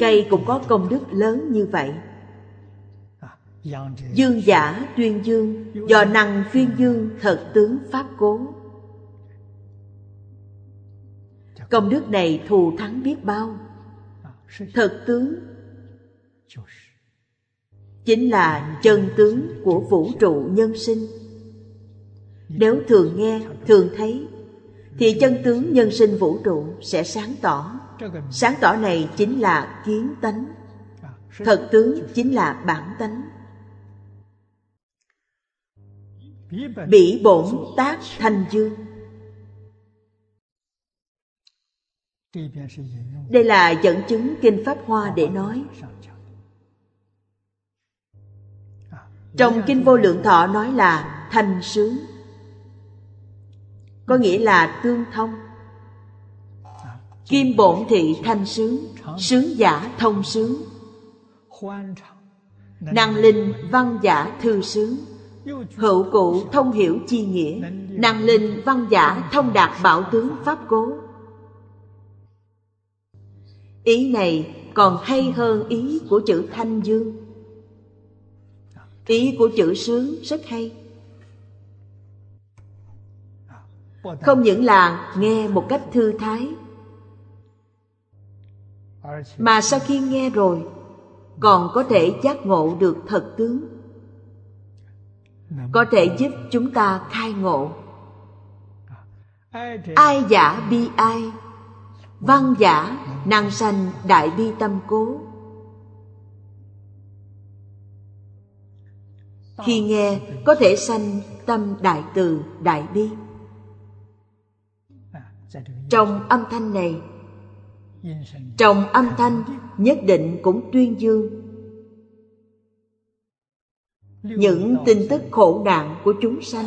Cây cũng có công đức lớn như vậy. Dương giả tuyên dương, do năng tuyên dương thật tướng pháp cố. Công đức này thù thắng biết bao. Thật tướng chính là chân tướng của vũ trụ nhân sinh. Nếu thường nghe, thường thấy thì chân tướng nhân sinh vũ trụ sẽ sáng tỏ. Sáng tỏ này chính là kiến tánh. Thật tướng chính là bản tánh. Bỉ bổn tác thanh dương. Đây là dẫn chứng Kinh Pháp Hoa để nói. Trong Kinh Vô Lượng Thọ nói là thanh sướng, có nghĩa là tương thông. Kim bổn thị thanh sướng, sướng giả thông sướng, năng linh văn giả thư sướng, hữu cụ thông hiểu chi nghĩa, năng linh văn giả thông đạt bảo tướng pháp cố. Ý này còn hay hơn ý của chữ thanh dương. Ý của chữ sướng rất hay. Không những là nghe một cách thư thái, mà sau khi nghe rồi còn có thể giác ngộ được thật tướng, có thể giúp chúng ta khai ngộ. Ai giả bi ai, văn giả năng sanh đại bi tâm cố. Khi nghe có thể sanh tâm đại từ đại bi. Trong âm thanh này, trong âm thanh nhất định cũng tuyên dương những tin tức khổ nạn của chúng sanh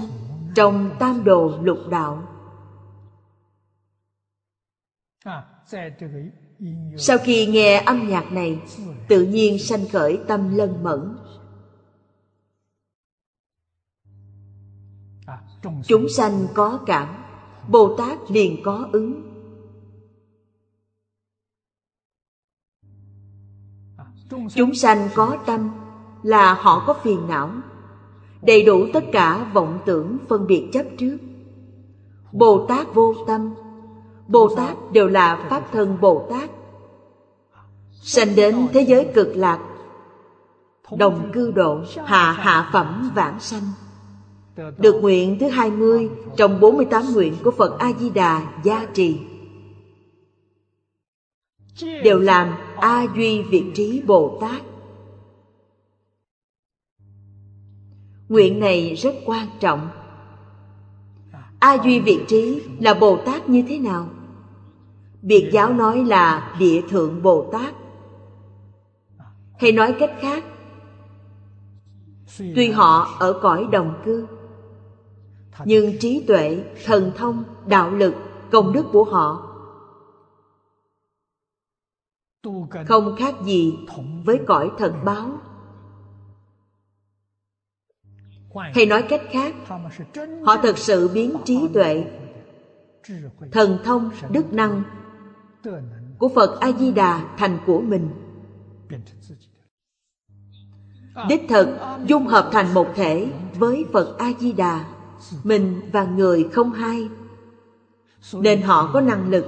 trong tam đồ lục đạo. Sau khi nghe âm nhạc này, tự nhiên sanh khởi tâm lân mẫn. Chúng sanh có cảm, Bồ Tát liền có ứng. Chúng sanh có tâm là họ có phiền não, đầy đủ tất cả vọng tưởng phân biệt chấp trước. Bồ Tát vô tâm, Bồ Tát đều là Pháp thân Bồ Tát, sanh đến thế giới cực lạc, đồng cư độ, hạ hạ phẩm vãng sanh. Được nguyện thứ 20 trong 48 nguyện của Phật A Di Đà gia trì, đều làm A Duy Việt Trí Bồ Tát. Nguyện này rất quan trọng. A Duy Việt Trí là Bồ Tát như thế nào? Biệt giáo nói là Địa Thượng Bồ Tát. Hay nói cách khác, tuy họ ở cõi đồng cư, nhưng trí tuệ, thần thông, đạo lực, công đức của họ không khác gì với cõi thần báo. Hay nói cách khác, họ thực sự biến trí tuệ, thần thông, đức năng của Phật A Di Đà thành của mình, đích thực dung hợp thành một thể với Phật A Di Đà, mình và người không hai. Nên họ có năng lực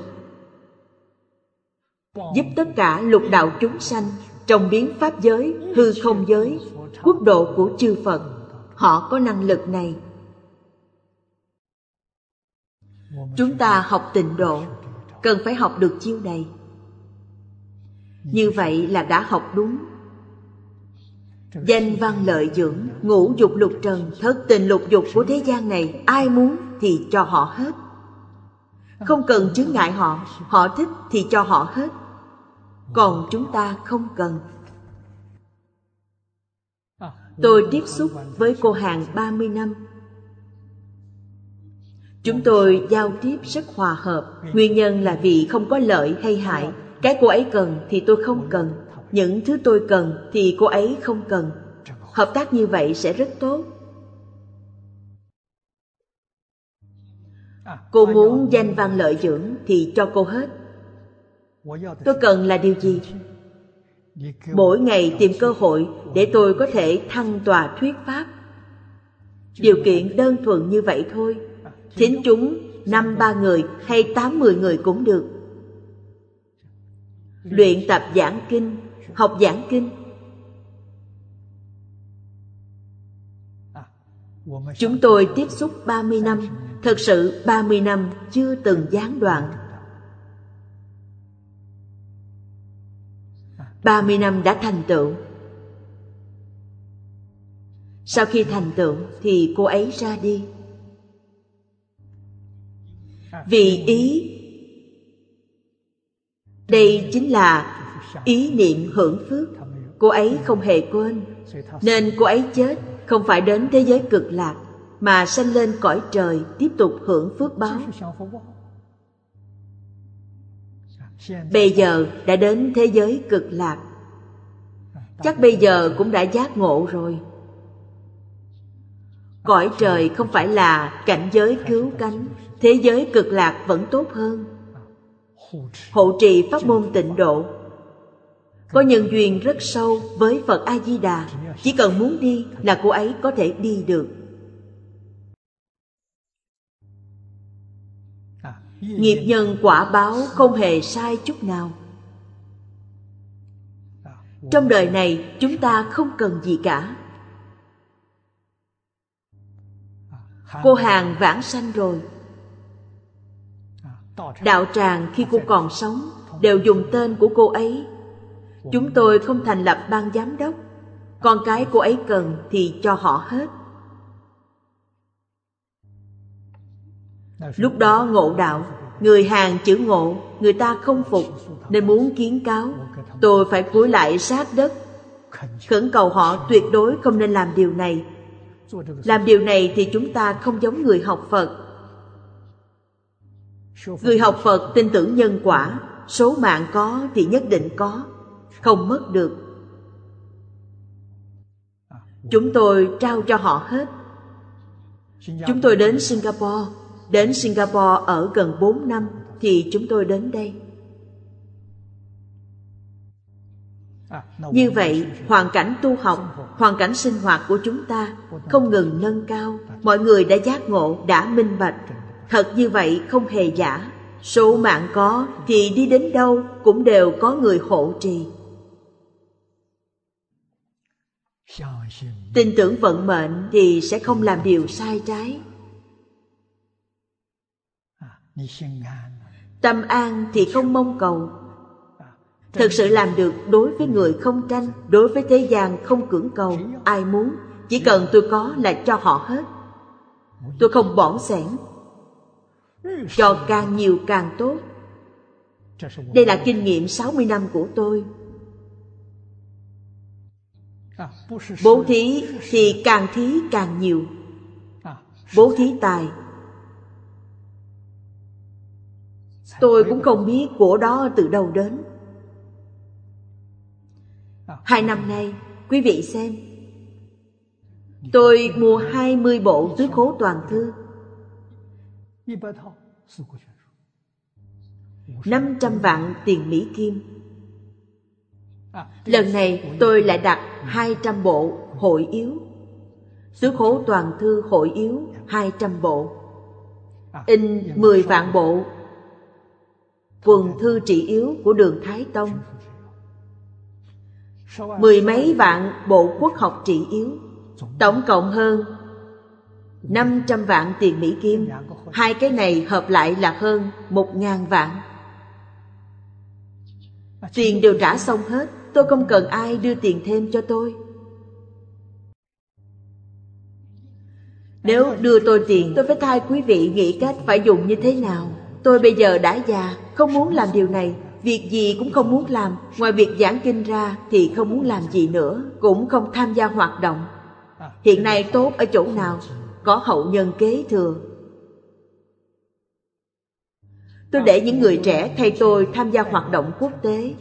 giúp tất cả lục đạo chúng sanh trong biến pháp giới, hư không giới, quốc độ của chư Phật. Họ có năng lực này. Chúng ta học tịnh độ cần phải học được chiêu này. Như vậy là đã học đúng. Danh văn lợi dưỡng, ngũ dục lục trần, thất tình lục dục của thế gian này, ai muốn thì cho họ hết, không cần chướng ngại họ. Họ thích thì cho họ hết, còn chúng ta không cần. Tôi tiếp xúc với cô Hàng 30 năm. Chúng tôi giao tiếp rất hòa hợp. Nguyên nhân là vì không có lợi hay hại. Cái cô ấy cần thì tôi không cần. Những thứ tôi cần thì cô ấy không cần. Hợp tác như vậy sẽ rất tốt. Cô muốn danh văn lợi dưỡng thì cho cô hết. Tôi cần là điều gì? Mỗi ngày tìm cơ hội để tôi có thể thăng tòa thuyết pháp. Điều kiện đơn thuần như vậy thôi. Thính chúng 5-3 người hay 8-10 người cũng được. Luyện tập giảng kinh, học giảng kinh. Chúng tôi tiếp xúc 30 năm, thật sự 30 năm chưa từng gián đoạn. 30 năm đã thành tựu. Sau khi thành tựu thì cô ấy ra đi. Vì ý, đây chính là ý niệm hưởng phước. Cô ấy không hề quên. Nên cô ấy chết không phải đến thế giới cực lạc, mà sanh lên cõi trời tiếp tục hưởng phước báo. Bây giờ đã đến thế giới cực lạc. Chắc bây giờ cũng đã giác ngộ rồi. Cõi trời không phải là cảnh giới cứu cánh. Thế giới cực lạc vẫn tốt hơn. Hộ trì pháp môn tịnh độ, có nhân duyên rất sâu với Phật A-di-đà. Chỉ cần muốn đi là cô ấy có thể đi được. Nghiệp nhân quả báo không hề sai chút nào. Trong đời này chúng ta không cần gì cả. Cô Hàng vãng sanh rồi. Đạo tràng khi cô còn sống đều dùng tên của cô ấy. Chúng tôi không thành lập ban giám đốc. Con cái cô ấy cần thì cho họ hết. Lúc đó ngộ đạo, người Hàng chữ ngộ, người ta không phục nên muốn kiến cáo. Tôi phải cúi lại sát đất, khẩn cầu họ tuyệt đối không nên làm điều này. Làm điều này thì chúng ta không giống người học Phật. Người học Phật tin tưởng nhân quả, số mạng có thì nhất định có, không mất được. Chúng tôi trao cho họ hết. Chúng tôi đến Singapore. Đến Singapore ở gần 4 năm thì chúng tôi đến đây. Như vậy, hoàn cảnh tu học, hoàn cảnh sinh hoạt của chúng ta không ngừng nâng cao. Mọi người đã giác ngộ, đã minh bạch. Thật như vậy không hề giả. Số mạng có thì đi đến đâu cũng đều có người hộ trì. Tin tưởng vận mệnh thì sẽ không làm điều sai trái. Tâm an thì không mong cầu. Thực sự làm được đối với người không tranh, đối với thế gian không cưỡng cầu. Ai muốn, chỉ cần tôi có là cho họ hết. Tôi không bỏn xẻn. Cho càng nhiều càng tốt. Đây là kinh nghiệm 60 năm của tôi. Bố thí thì càng thí càng nhiều. Bố thí tài. Tôi cũng không biết của đó từ đâu đến. 2 năm nay, quý vị xem, tôi mua 20 bộ tứ khố toàn thư, 500 vạn tiền Mỹ Kim. Lần này tôi lại đặt 200 bộ hội yếu, tứ khố toàn thư hội yếu 200 bộ, in 10 vạn bộ quần thư trị yếu của Đường Thái Tông, 10 mấy vạn bộ quốc học trị yếu, tổng cộng hơn 500 vạn tiền Mỹ Kim. 2 cái này hợp lại là hơn 1000 vạn. Tiền đều trả xong hết, tôi không cần ai đưa tiền thêm cho tôi. Nếu đưa tôi tiền, tôi phải thay quý vị nghĩ cách phải dùng như thế nào. Tôi bây giờ đã già, không muốn làm điều này. Việc gì cũng không muốn làm, ngoài việc giảng kinh ra thì không muốn làm gì nữa, cũng không tham gia hoạt động. Hiện nay tốt ở chỗ nào? Có hậu nhân kế thừa. Tôi để những người trẻ thay tôi tham gia hoạt động quốc tế.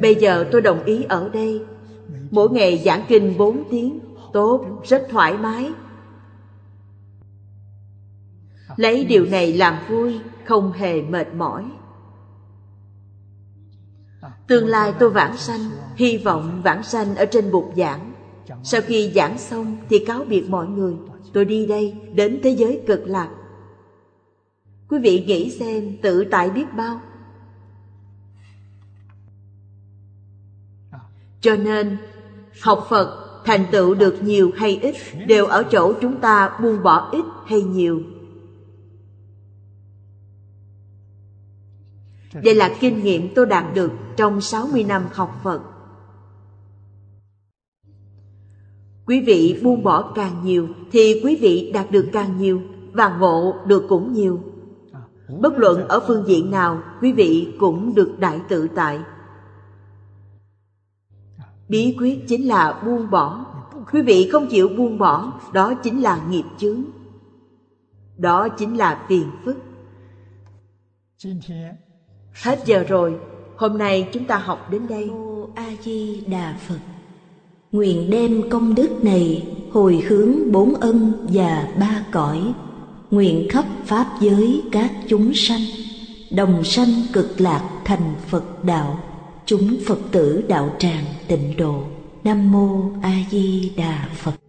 Bây giờ tôi đồng ý ở đây, mỗi ngày giảng kinh 4 tiếng. Tốt, rất thoải mái. Lấy điều này làm vui, không hề mệt mỏi. Tương lai tôi vãng sanh, hy vọng vãng sanh ở trên bục giảng. Sau khi giảng xong thì cáo biệt mọi người, tôi đi đây, đến thế giới cực lạc. Quý vị nghĩ xem, tự tại biết bao. Cho nên, học Phật thành tựu được nhiều hay ít đều ở chỗ chúng ta buông bỏ ít hay nhiều. Đây là kinh nghiệm tôi đạt được trong 60 năm học Phật. Quý vị buông bỏ càng nhiều thì quý vị đạt được càng nhiều, và ngộ được cũng nhiều. Bất luận ở phương diện nào, quý vị cũng được đại tự tại. Bí quyết chính là buông bỏ. Quý vị không chịu buông bỏ, đó chính là nghiệp chướng, đó chính là phiền phức. Hết giờ rồi, hôm nay chúng ta học đến đây. Cô A Di Đà Phật. Nguyện đem công đức này hồi hướng 4 ân và 3 cõi, nguyện khắp pháp giới các chúng sanh đồng sanh cực lạc thành Phật đạo. Chúng Phật tử đạo tràng Tịnh Độ. Nam mô A Di Đà Phật.